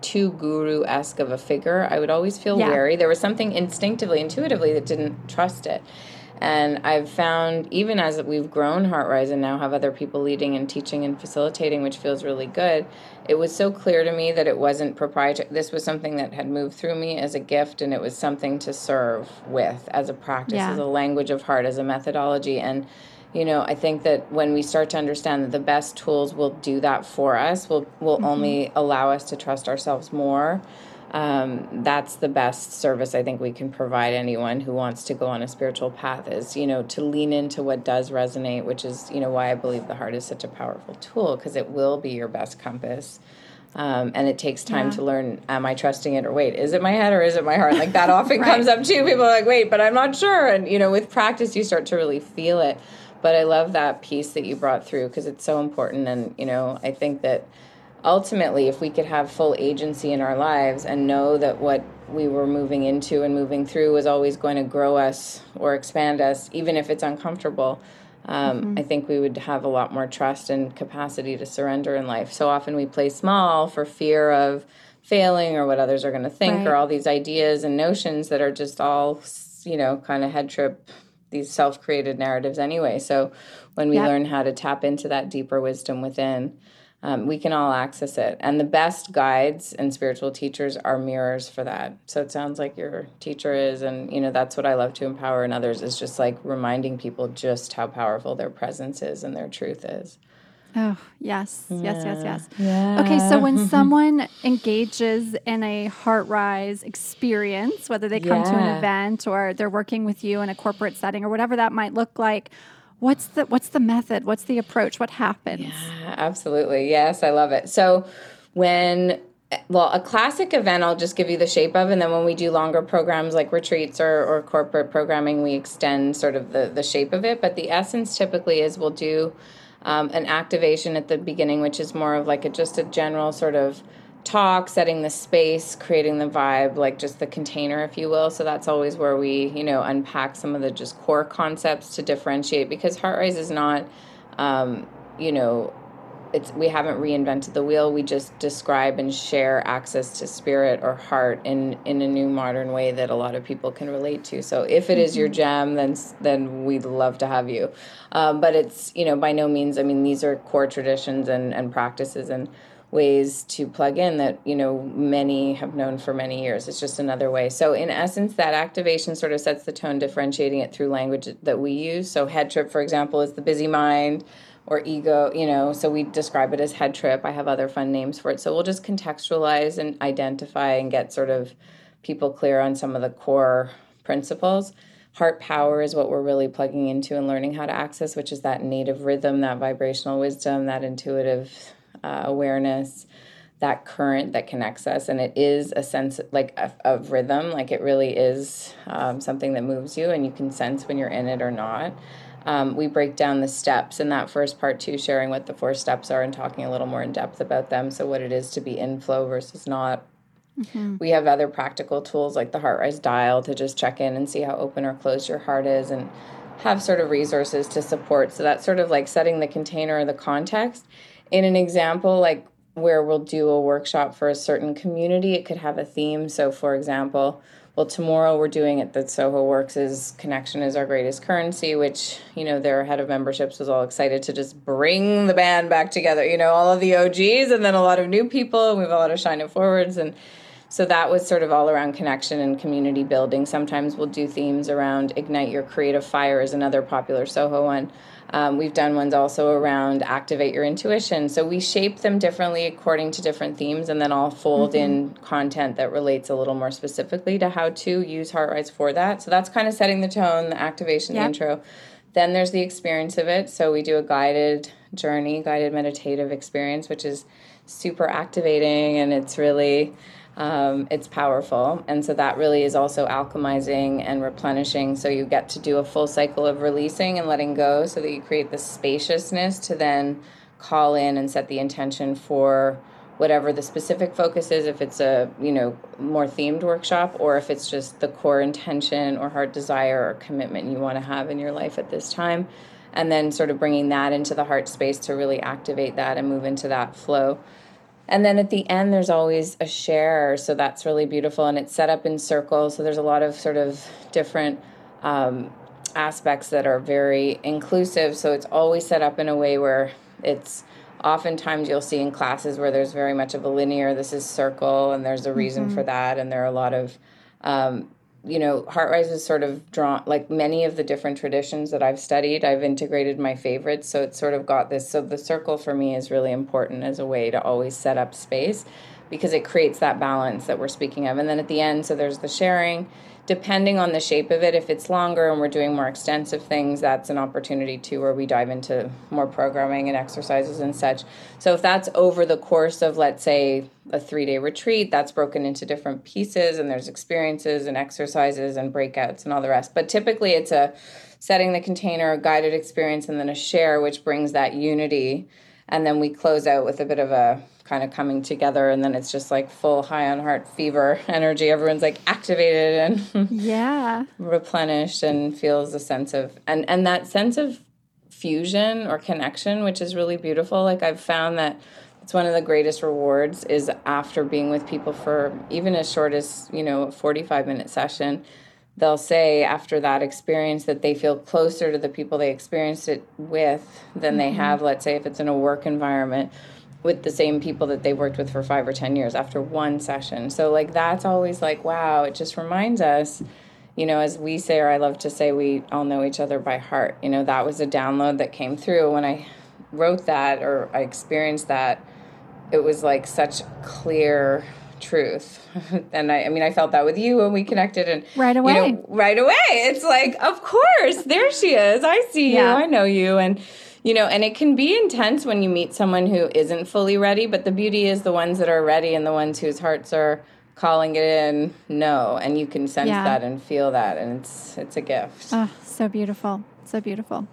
too guru-esque of a figure, I would always feel yeah. wary. There was something instinctively, intuitively that didn't trust it. And I've found, even as we've grown HeartRise and now have other people leading and teaching and facilitating, which feels really good, it was so clear to me that it wasn't proprietary. This was something that had moved through me as a gift, and it was something to serve with as a practice, yeah. as a language of heart, as a methodology. And, you know, I think that when we start to understand that the best tools will do that for us, will will mm-hmm. only allow us to trust ourselves more, Um, that's the best service I think we can provide anyone who wants to go on a spiritual path, is, you know, to lean into what does resonate, which is, you know, why I believe the heart is such a powerful tool, because it will be your best compass. Um, and it takes time yeah. to learn, am I trusting it, or wait, is it my head or is it my heart? Like that often right. comes up too. People are like, wait, but I'm not sure. And, you know, with practice, you start to really feel it. But I love that piece that you brought through, because it's so important. And, you know, I think that ultimately, if we could have full agency in our lives and know that what we were moving into and moving through was always going to grow us or expand us, even if it's uncomfortable, um, mm-hmm. I think we would have a lot more trust and capacity to surrender in life. So often we play small for fear of failing or what others are going to think right. or all these ideas and notions that are just all, you know, kind of head trip, these self-created narratives anyway. So when we yep. learn how to tap into that deeper wisdom within, Um, we can all access it. And the best guides and spiritual teachers are mirrors for that. So it sounds like your teacher is. And, you know, that's what I love to empower in others, is just like reminding people just how powerful their presence is and their truth is. Oh, yes, yeah. yes, yes, yes. Yeah. Okay, so when someone engages in a HeartRise experience, whether they come yeah. to an event or they're working with you in a corporate setting or whatever that might look like, What's the what's the method? What's the approach? What happens? Yeah, absolutely. Yes, I love it. So when, well, a classic event, I'll just give you the shape of, and then when we do longer programs like retreats or, or corporate programming, we extend sort of the, the shape of it. But the essence typically is we'll do um, an activation at the beginning, which is more of like a just a general sort of talk, setting the space, creating the vibe, like just the container, if you will. So that's always where we, you know, unpack some of the just core concepts to differentiate, because HeartRise is not, um, you know, it's, we haven't reinvented the wheel. We just describe and share access to spirit or heart in, in a new modern way that a lot of people can relate to. So if it is your jam, then then we'd love to have you. Um, but it's, you know, by no means, I mean, these are core traditions and, and practices and ways to plug in that, you know, many have known for many years. It's just another way. So in essence, that activation sort of sets the tone, differentiating it through language that we use. So head trip, for example, is the busy mind or ego, you know, so we describe it as head trip. I have other fun names for it. So we'll just contextualize and identify and get sort of people clear on some of the core principles. Heart power is what we're really plugging into and learning how to access, which is that native rhythm, that vibrational wisdom, that intuitive Uh, awareness, that current that connects us. And it is a sense like of, of rhythm, like it really is um, something that moves you, and you can sense when you're in it or not. Um, we break down the steps in that first part too, sharing what the four steps are and talking a little more in depth about them. So what it is to be in flow versus not. Mm-hmm. We have other practical tools like the HeartRise dial to just check in and see how open or closed your heart is, and have sort of resources to support. So that's sort of like setting the container or the context. In an example, like where we'll do a workshop for a certain community, it could have a theme. So, for example, well, tomorrow we're doing it that Soho Works is connection is our greatest currency, which, you know, their head of memberships was all excited to just bring the band back together, you know, all of the O Gs and then a lot of new people, and we have a lot of Shine It Forwards. And so that was sort of all around connection and community building. Sometimes we'll do themes around Ignite Your Creative Fire is another popular Soho one. Um, we've done ones also around activate your intuition. So we shape them differently according to different themes, and then I'll fold mm-hmm. in content that relates a little more specifically to how to use HeartRise for that. So that's kind of setting the tone, the activation, yep. the intro. Then there's the experience of it. So we do a guided journey, guided meditative experience, which is super activating, and it's really... Um, it's powerful. And so that really is also alchemizing and replenishing. So you get to do a full cycle of releasing and letting go, so that you create the spaciousness to then call in and set the intention for whatever the specific focus is, if it's a, you know, more themed workshop, or if it's just the core intention or heart desire or commitment you want to have in your life at this time. And then sort of bringing that into the heart space to really activate that and move into that flow. And then at the end, there's always a share. So that's really beautiful. And it's set up in circles. So there's a lot of sort of different um, aspects that are very inclusive. So it's always set up in a way where it's oftentimes you'll see in classes where there's very much of a linear, this is circle, and there's a reason mm-hmm. for that. And there are a lot of, um, you know, HeartRise is sort of drawn, like many of the different traditions that I've studied, I've integrated my favorites. So it's sort of got this. So the circle for me is really important as a way to always set up space, because it creates that balance that we're speaking of. And then at the end, so there's the sharing, depending on the shape of it. If it's longer and we're doing more extensive things, that's an opportunity too, where we dive into more programming and exercises and such. So if that's over the course of, let's say, a three-day retreat, that's broken into different pieces, and there's experiences and exercises and breakouts and all the rest. But typically it's a setting the container, a guided experience, and then a share, which brings that unity. And then we close out with a bit of a kind of coming together, and then it's just like full high on heart fever energy. Everyone's like activated and yeah, replenished, and feels a sense of and, and that sense of fusion or connection, which is really beautiful. Like I've found that it's one of the greatest rewards is after being with people for even as short as, you know, a forty-five minute session. They'll say after that experience that they feel closer to the people they experienced it with than mm-hmm. they have, let's say, if it's in a work environment, with the same people that they've worked with for five or ten years after one session. So, like, that's always like, wow, it just reminds us, you know, as we say, or I love to say, we all know each other by heart. You know, that was a download that came through when I wrote that, or I experienced that. It was like such clear truth. And I, I mean, I felt that with you when we connected, and right away, you know, right away, it's like, of course, there she is. I see yeah. you. I know you. And, you know, and it can be intense when you meet someone who isn't fully ready, but the beauty is the ones that are ready and the ones whose hearts are calling it in, no, and you can sense yeah. that and feel that, and it's it's a gift. Oh, so beautiful, so beautiful.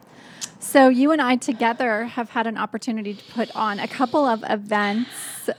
So you and I together have had an opportunity to put on a couple of events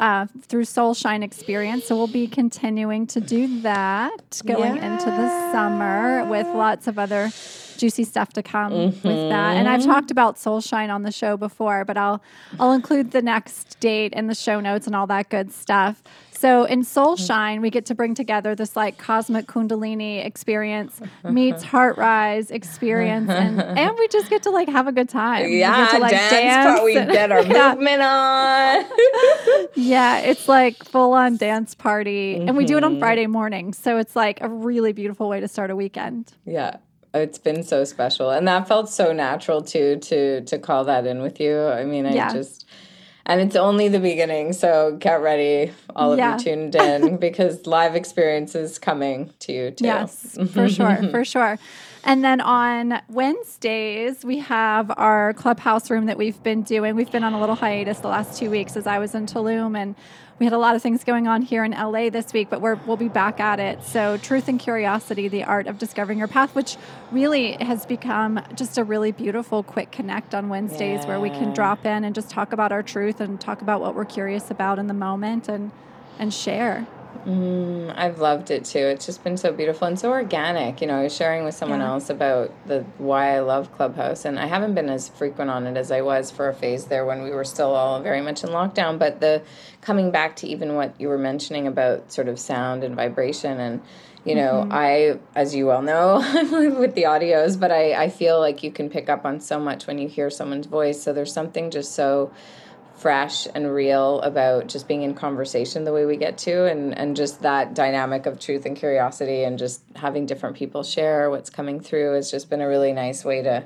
uh, through Soul Shine Experience. So we'll be continuing to do that going yeah. into the summer with lots of other juicy stuff to come mm-hmm. with that. And I've talked about Soul Shine on the show before, but I'll I'll include the next date in the show notes and all that good stuff. So in Soul Shine, we get to bring together this like cosmic Kundalini experience meets HeartRise experience, and, and we just get to like have a good time. Yeah, we get to, like, dance, dance we get our yeah. movement on. Yeah, it's like full on dance party, mm-hmm. and we do it on Friday morning. So it's like a really beautiful way to start a weekend. Yeah. It's been so special, and that felt so natural too to to call that in with you. I mean, I yeah. just. And it's only the beginning, so get ready, all yeah. of you tuned in, because live experience is coming to you, too. Yes, for sure, for sure. And then on Wednesdays, we have our Clubhouse room that we've been doing. We've been on a little hiatus the last two weeks as I was in Tulum, and we had a lot of things going on here in L A this week, but we're, we'll be back at it. So Truth and Curiosity, the art of discovering your path, which really has become just a really beautiful quick connect on Wednesdays yeah. where we can drop in and just talk about our truth and talk about what we're curious about in the moment and and share. Mm, I've loved it too. It's just been so beautiful and so organic. You know, I was sharing with someone yeah. else about the why I love Clubhouse, and I haven't been as frequent on it as I was for a phase there when we were still all very much in lockdown. But the coming back to even what you were mentioning about sort of sound and vibration, and you know, mm-hmm. I, as you well know, with the audios, but I, I feel like you can pick up on so much when you hear someone's voice. So there's something just so fresh and real about just being in conversation the way we get to, and, and just that dynamic of truth and curiosity, and just having different people share what's coming through has just been a really nice way to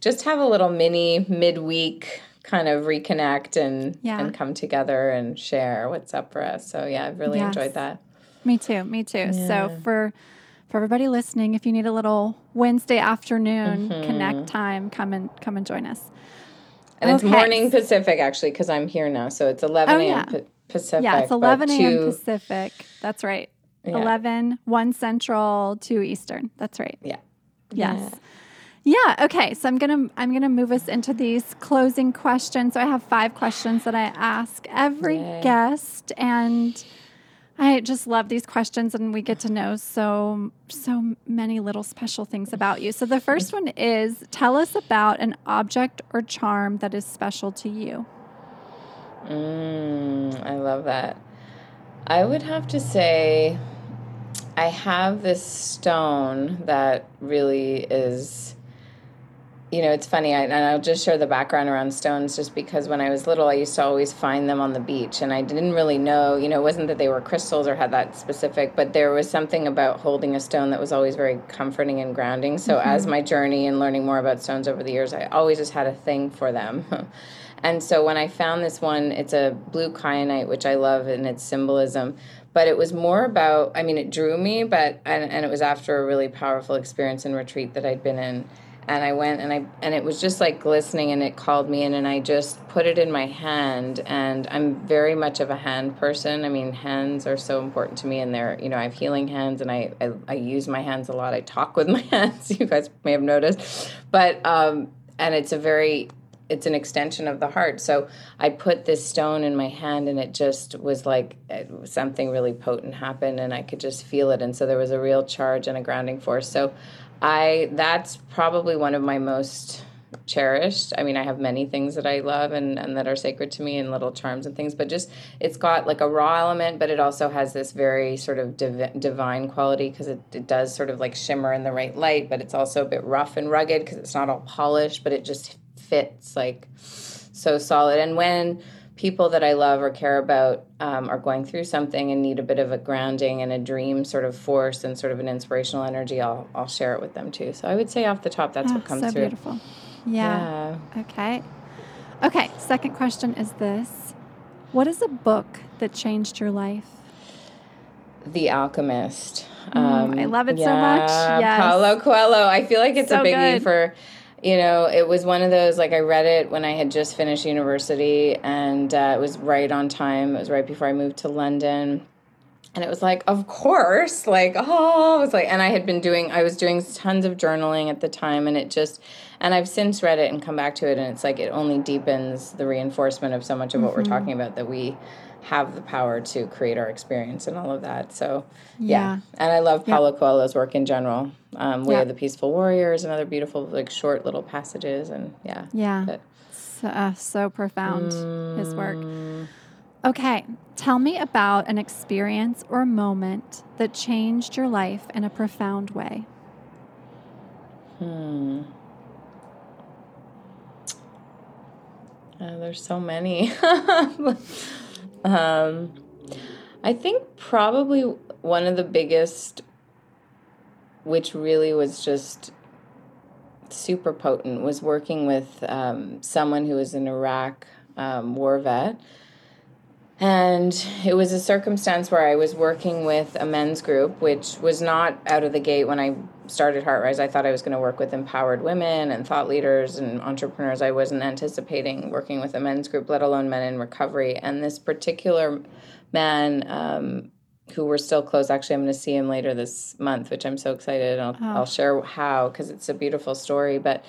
just have a little mini midweek kind of reconnect and yeah. and come together and share what's up for us. So yeah, I've really yes. enjoyed that. Me too, me too. Yeah. So for for everybody listening, if you need a little Wednesday afternoon mm-hmm. connect time, come and come and join us. And okay. it's morning Pacific, actually, because I'm here now. So it's eleven a.m. Oh, yeah. P- Pacific. Yeah, it's eleven a.m. Two... Pacific. That's right. Yeah. eleven, one Central, two Eastern. That's right. Yeah. Yes. Yeah. yeah. Okay. So I'm gonna I'm gonna move us into these closing questions. So I have five questions that I ask every Yay. guest, and I just love these questions, and we get to know so so many little special things about you. So the first one is, tell us about an object or charm that is special to you. Mm, I love that. I would have to say I have this stone that really is... You know, it's funny, I, and I'll just share the background around stones just because when I was little, I used to always find them on the beach, and I didn't really know, you know, it wasn't that they were crystals or had that specific, but there was something about holding a stone that was always very comforting and grounding. So mm-hmm. as my journey and learning more about stones over the years, I always just had a thing for them. And so when I found this one, it's a blue kyanite, which I love in its symbolism. But it was more about, I mean, it drew me, but, and, and it was after a really powerful experience and retreat that I'd been in. And I went, and I and it was just like glistening, and it called me in, and I just put it in my hand. And I'm very much of a hand person. I mean, hands are so important to me, and they're, you know, I have healing hands, and I, I, I use my hands a lot. I talk with my hands, you guys may have noticed. But, um, and it's a very, it's an extension of the heart. So I put this stone in my hand, and it just was like something really potent happened, and I could just feel it. And so there was a real charge and a grounding force. So I, that's probably one of my most cherished. I mean, I have many things that I love and, and that are sacred to me, and little charms and things, but just, it's got like a raw element, but it also has this very sort of div- divine quality, because it, it does sort of like shimmer in the right light, but it's also a bit rough and rugged because it's not all polished, but it just fits like so solid. And when people that I love or care about um, are going through something and need a bit of a grounding and a dream sort of force and sort of an inspirational energy, I'll I'll share it with them too. So I would say off the top, that's oh, what comes so through. So beautiful. Yeah. yeah. Okay. Okay. Second question is this. What is a book that changed your life? The Alchemist. Um, mm, I love it yeah, so much. Yes. Paolo Coelho. I feel like it's so a biggie good. for... You know, it was one of those, like, I read it when I had just finished university, and uh, it was right on time. It was right before I moved to London. And it was like, of course, like, oh, it was like, and I had been doing, I was doing tons of journaling at the time, and it just, and I've since read it and come back to it, and it's like, it only deepens the reinforcement of so much of mm-hmm. what we're talking about, that we have the power to create our experience and all of that. So, yeah. yeah. And I love Paulo yeah. Coelho's work in general. Um, Way yeah. of the Peaceful Warriors and other beautiful, like, short little passages. And, yeah. Yeah. But, so, uh, so profound, um, his work. Okay. Tell me about an experience or moment that changed your life in a profound way. Hmm. Uh, there's so many. Um, I think probably one of the biggest, which really was just super potent, was working with um, someone who was an Iraq um, war vet. And it was a circumstance where I was working with a men's group, which was not out of the gate when I started HeartRise. I thought I was going to work with empowered women and thought leaders and entrepreneurs. I wasn't anticipating working with a men's group, let alone men in recovery. And this particular man, um, who we're still close, actually, I'm going to see him later this month, which I'm so excited. I'll, oh. I'll share how, because it's a beautiful story. But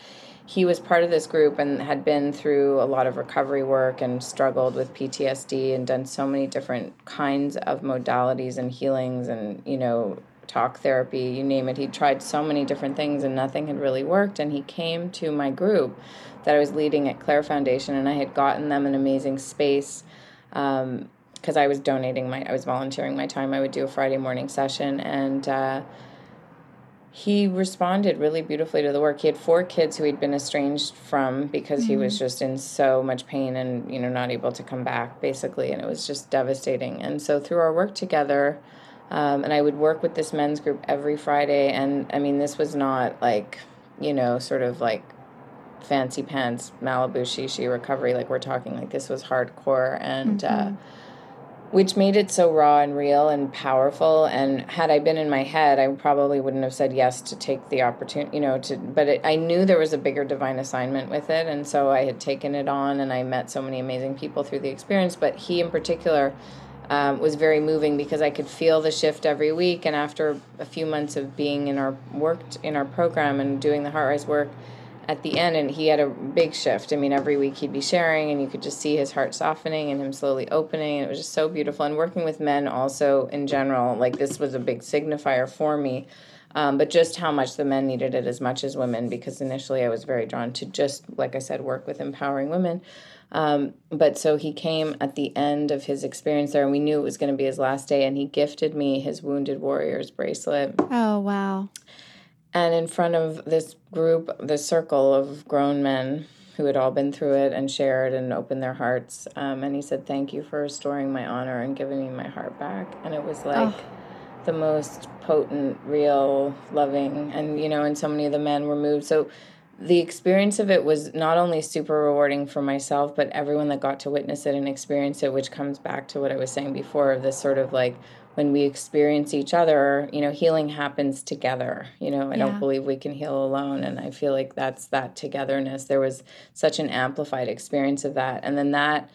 he was part of this group and had been through a lot of recovery work and struggled with P T S D and done so many different kinds of modalities and healings and, you know, talk therapy, you name it. He tried so many different things and nothing had really worked. And he came to my group that I was leading at Clare Foundation, and I had gotten them an amazing space um, because I was donating my, I was volunteering my time. I would do a Friday morning session, and uh he responded really beautifully to the work. He had four kids who he'd been estranged from because mm-hmm. he was just in so much pain and, you know, not able to come back, basically. And it was just devastating. And so through our work together, um, and I would work with this men's group every Friday. And, I mean, this was not like, you know, sort of like fancy pants, Malibu shishi recovery. Like, we're talking like this was hardcore. And... Mm-hmm. uh which made it so raw and real and powerful. And had I been in my head, I probably wouldn't have said yes to take the opportunity, you know, to, but it, I knew there was a bigger divine assignment with it. And so I had taken it on, and I met so many amazing people through the experience. But he in particular um, was very moving, because I could feel the shift every week. And after a few months of being in our, worked in our program and doing the HeartRise work, at the end, and he had a big shift. I mean, every week he'd be sharing, and you could just see his heart softening and him slowly opening, and it was just so beautiful. And working with men also in general, like, this was a big signifier for me, um, but just how much the men needed it as much as women, because initially I was very drawn to just, like I said, work with empowering women. Um, but so he came at the end of his experience there, and we knew it was going to be his last day, and he gifted me his Wounded Warriors bracelet. Oh, wow. And in front of this group, this circle of grown men who had all been through it and shared and opened their hearts, um, and he said, "Thank you for restoring my honor and giving me my heart back." And it was like oh. the most potent, real, loving, and, you know, and so many of the men were moved. So the experience of it was not only super rewarding for myself, but everyone that got to witness it and experience it, which comes back to what I was saying before, of this sort of like, when we experience each other, you know, healing happens together. You know, I yeah. don't believe we can heal alone. And I feel like that's that togetherness. There was such an amplified experience of that. And then that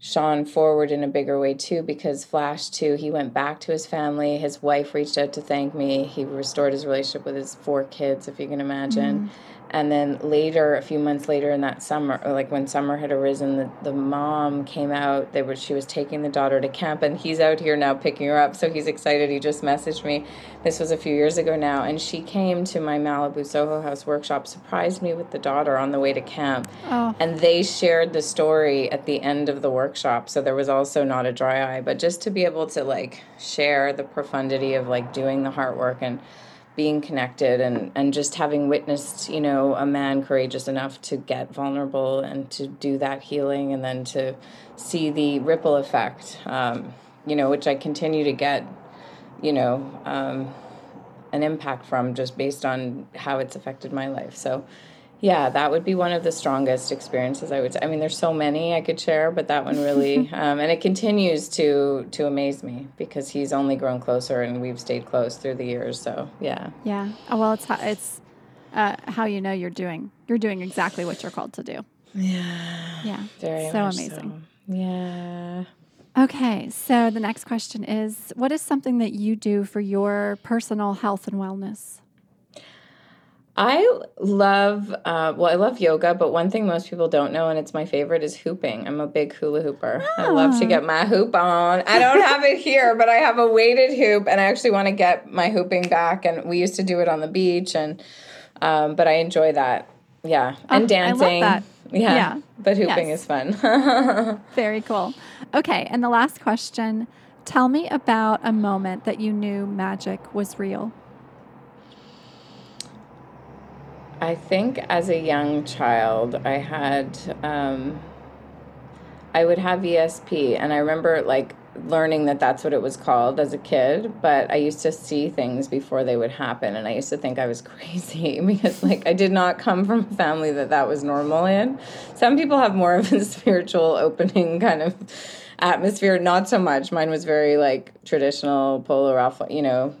shone forward in a bigger way, too, because flash, too, he went back to his family. His wife reached out to thank me. He restored his relationship with his four kids, if you can imagine. Mm-hmm. And then later, a few months later in that summer, or like when summer had arisen, the, the mom came out. They were She was taking the daughter to camp, and he's out here now picking her up. So he's excited. He just messaged me. This was a few years ago now. And she came to my Malibu Soho House workshop, surprised me with the daughter on the way to camp. Oh. And they shared the story at the end of the workshop. So there was also not a dry eye. But just to be able to, like, share the profundity of, like, doing the heart work and being connected and, and just having witnessed, you know, a man courageous enough to get vulnerable and to do that healing, and then to see the ripple effect, um, you know, which I continue to get, you know, um, an impact from just based on how it's affected my life. So, yeah, that would be one of the strongest experiences I would say. I mean, there's so many I could share, but that one really, um, and it continues to to amaze me because he's only grown closer and we've stayed close through the years. So, yeah. Yeah. Oh, well, it's how, it's uh, how you know you're doing. You're doing exactly what you're called to do. Yeah. Yeah. Very so much amazing. So. Yeah. Okay. So the next question is, what is something that you do for your personal health and wellness? I love, uh, well, I love yoga, but one thing most people don't know, and it's my favorite, is hooping. I'm a big hula hooper. Oh. I love to get my hoop on. I don't have it here, but I have a weighted hoop, and I actually want to get my hooping back. And we used to do it on the beach, and um, but I enjoy that. Yeah, and oh, dancing. I love that. Yeah, yeah. But hooping yes. is fun. Very cool. Okay, and the last question. Tell me about a moment that you knew magic was real. I think as a young child, I had, um, I would have E S P, and I remember like learning that that's what it was called as a kid, but I used to see things before they would happen, and I used to think I was crazy because like I did not come from a family that that was normal in. Some people have more of a spiritual opening kind of atmosphere, not so much. Mine was very like traditional, Polo Ralph, you know,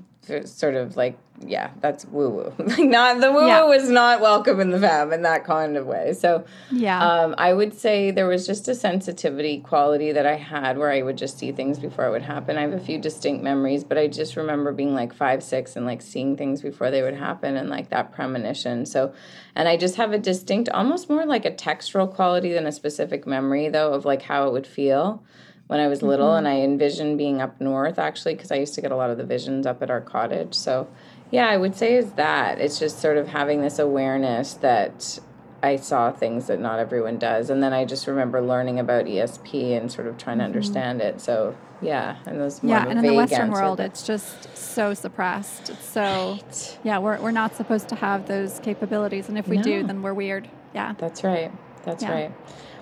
sort of like, yeah, that's woo-woo. Like not the woo-woo yeah. was not welcome in the fam in that kind of way. So yeah, um, I would say there was just a sensitivity quality that I had where I would just see things before it would happen. I have a few distinct memories, but I just remember being like five, six and like seeing things before they would happen and like that premonition. So, and I just have a distinct, almost more like a textural quality than a specific memory though of like how it would feel when I was little. Mm-hmm. And I envisioned being up north actually because I used to get a lot of the visions up at our cottage. So yeah, I would say is that. It's just sort of having this awareness that I saw things that not everyone does. And then I just remember learning about E S P and sort of trying to understand mm-hmm. it. So, yeah. And those yeah, more and in the Western world, it's just so suppressed. It's so, right. yeah, we're we're not supposed to have those capabilities. And if we no. do, then we're weird. Yeah. That's right. That's yeah. right.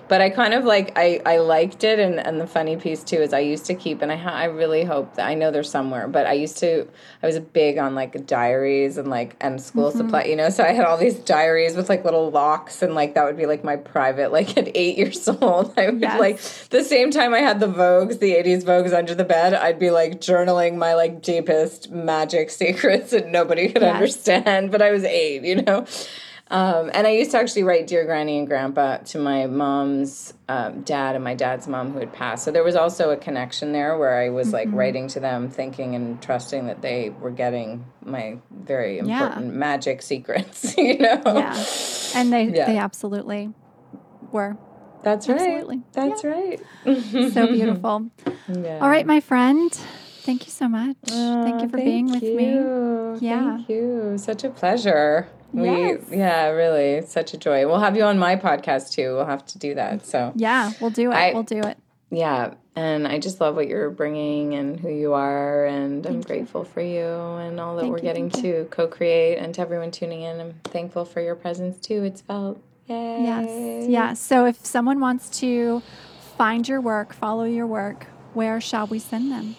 But I kind of like, I, I liked it. And, and the funny piece, too, is I used to keep, and I ha- I really hope that, I know they're somewhere, but I used to, I was big on, like, diaries and, like, and school mm-hmm. supply, you know, so I had all these diaries with, like, little locks, and, like, that would be, like, my private, like, at eight years old, I would, yes. like, the same time I had the Vogues, the eighties Vogues under the bed, I'd be, like, journaling my, like, deepest magic secrets that nobody could yes. understand, but I was eight, you know? Um, and I used to actually write Dear Granny and Grandpa to my mom's um, dad and my dad's mom who had passed. So there was also a connection there where I was mm-hmm. like writing to them, thinking and trusting that they were getting my very important yeah. magic secrets, you know? Yeah. And they, yeah. they absolutely were. That's right. Absolutely. That's yeah. right. So beautiful. Yeah. All right, my friend. Thank you so much. Oh, thank you for thank being with you. me. Yeah. Thank you. Such a pleasure. Yes. We, yeah, really. It's such a joy. We'll have you on my podcast too. We'll have to do that. So yeah, we'll do it. I, we'll do it. Yeah. And I just love what you're bringing and who you are. And thank I'm you. grateful for you and all that thank we're you, getting to you. co-create. And to everyone tuning in, I'm thankful for your presence too. It's felt. Yay. Yes. Yeah. So if someone wants to find your work, follow your work, where shall we send them?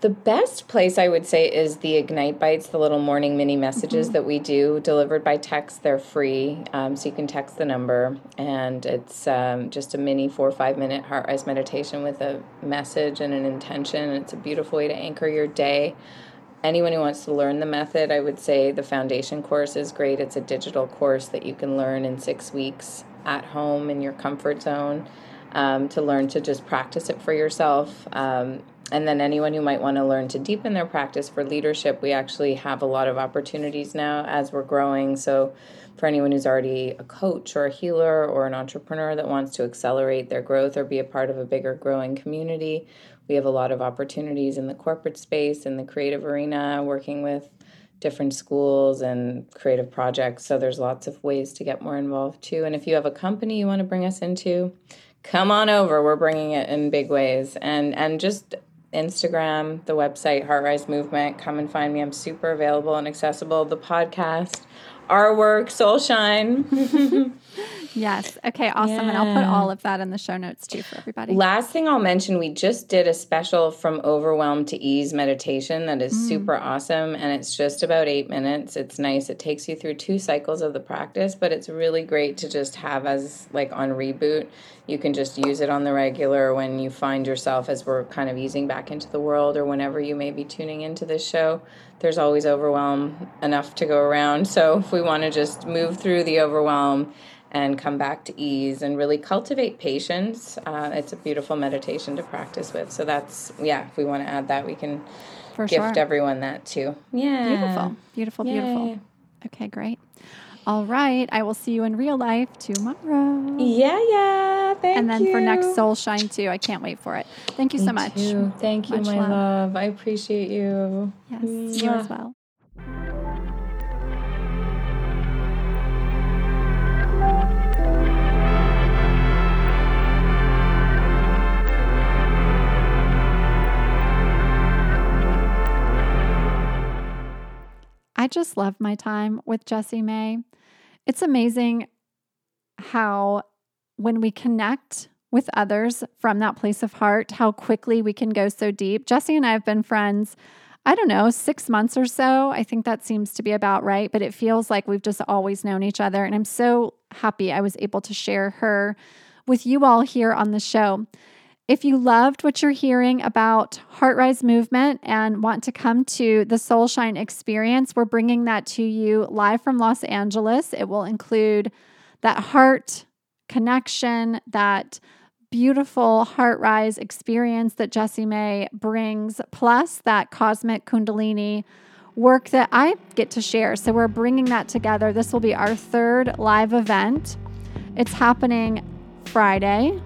The best place, I would say, is the Ignite Bites, the little morning mini messages mm-hmm. that we do, delivered by text. They're free, um, so you can text the number, and it's um, just a mini four or five-minute HeartRise meditation with a message and an intention. It's a beautiful way to anchor your day. Anyone who wants to learn the method, I would say the foundation course is great. It's a digital course that you can learn in six weeks at home in your comfort zone um, to learn to just practice it for yourself. Um And then anyone who might want to learn to deepen their practice for leadership, we actually have a lot of opportunities now as we're growing. So for anyone who's already a coach or a healer or an entrepreneur that wants to accelerate their growth or be a part of a bigger growing community, we have a lot of opportunities in the corporate space, in the creative arena, working with different schools and creative projects. So there's lots of ways to get more involved too. And if you have a company you want to bring us into, come on over. We're bringing it in big ways. And, and just... Instagram, the website, HeartRise Movement. Come and find me. I'm super available and accessible. The podcast, our work, Soul Shine. Yes. Okay, awesome. Yeah. And I'll put all of that in the show notes too for everybody. Last thing I'll mention, we just did a special From Overwhelm to Ease meditation that is mm. super awesome, and it's just about eight minutes. It's nice. It takes you through two cycles of the practice, but it's really great to just have as like on reboot. You can just use it on the regular when you find yourself, as we're kind of easing back into the world, or whenever you may be tuning into this show. There's always overwhelm enough to go around. So if we want to just move through the overwhelm and come back to ease and really cultivate patience. Uh, it's a beautiful meditation to practice with. So that's, yeah, if we want to add that, we can For gift sure. everyone that too. Yeah. Beautiful, beautiful, Yay. beautiful. Okay, great. All right. I will see you in real life tomorrow. Yeah, yeah. Thank you. And then you. for next Soul Shine too. I can't wait for it. Thank you Me so much. Too. Thank you, much my love. love. I appreciate you. Yes, Mwah. you as well. I just love my time with Jessie May. It's amazing how when we connect with others from that place of heart, how quickly we can go so deep. Jessie and I have been friends, I don't know, six months or so. I think that seems to be about right, but it feels like we've just always known each other. And I'm so happy I was able to share her with you all here on the show. If you loved what you're hearing about HeartRise Movement and want to come to the Soul Shine Experience, we're bringing that to you live from Los Angeles. It will include that heart connection, that beautiful HeartRise experience that Jessie May brings, plus that cosmic Kundalini work that I get to share. So we're bringing that together. This will be our third live event. It's happening Friday,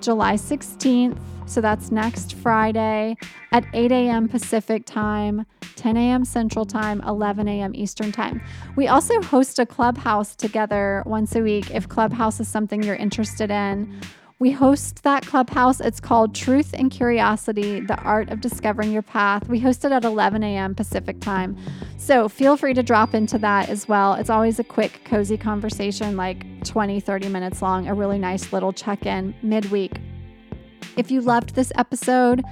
July sixteenth. So that's next Friday at eight a.m. Pacific time, ten a.m. Central time, eleven a.m. Eastern time. We also host a Clubhouse together once a week. If Clubhouse is something you're interested in, we host that Clubhouse. It's called Truth and Curiosity, the Art of Discovering Your Path. We host it at eleven a.m. Pacific time. So feel free to drop into that as well. It's always a quick, cozy conversation, like twenty, thirty minutes long, a really nice little check-in midweek. If you loved this episode,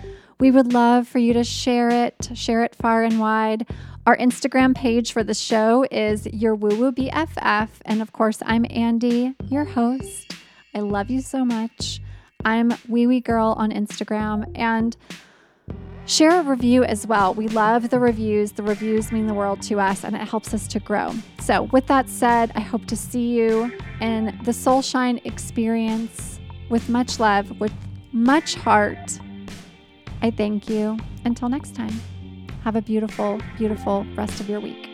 we would love for you to share it, share it far and wide. Our Instagram page for the show is Your Woo Woo B F F. And of course, I'm Andy, your host. I love you so much. I'm Wee Wee Girl on Instagram, and share a review as well. We love the reviews. The reviews mean the world to us, and it helps us to grow. So with that said, I hope to see you in the Soul Shine Experience with much love, with much heart. I thank you. Until next time, have a beautiful, beautiful rest of your week.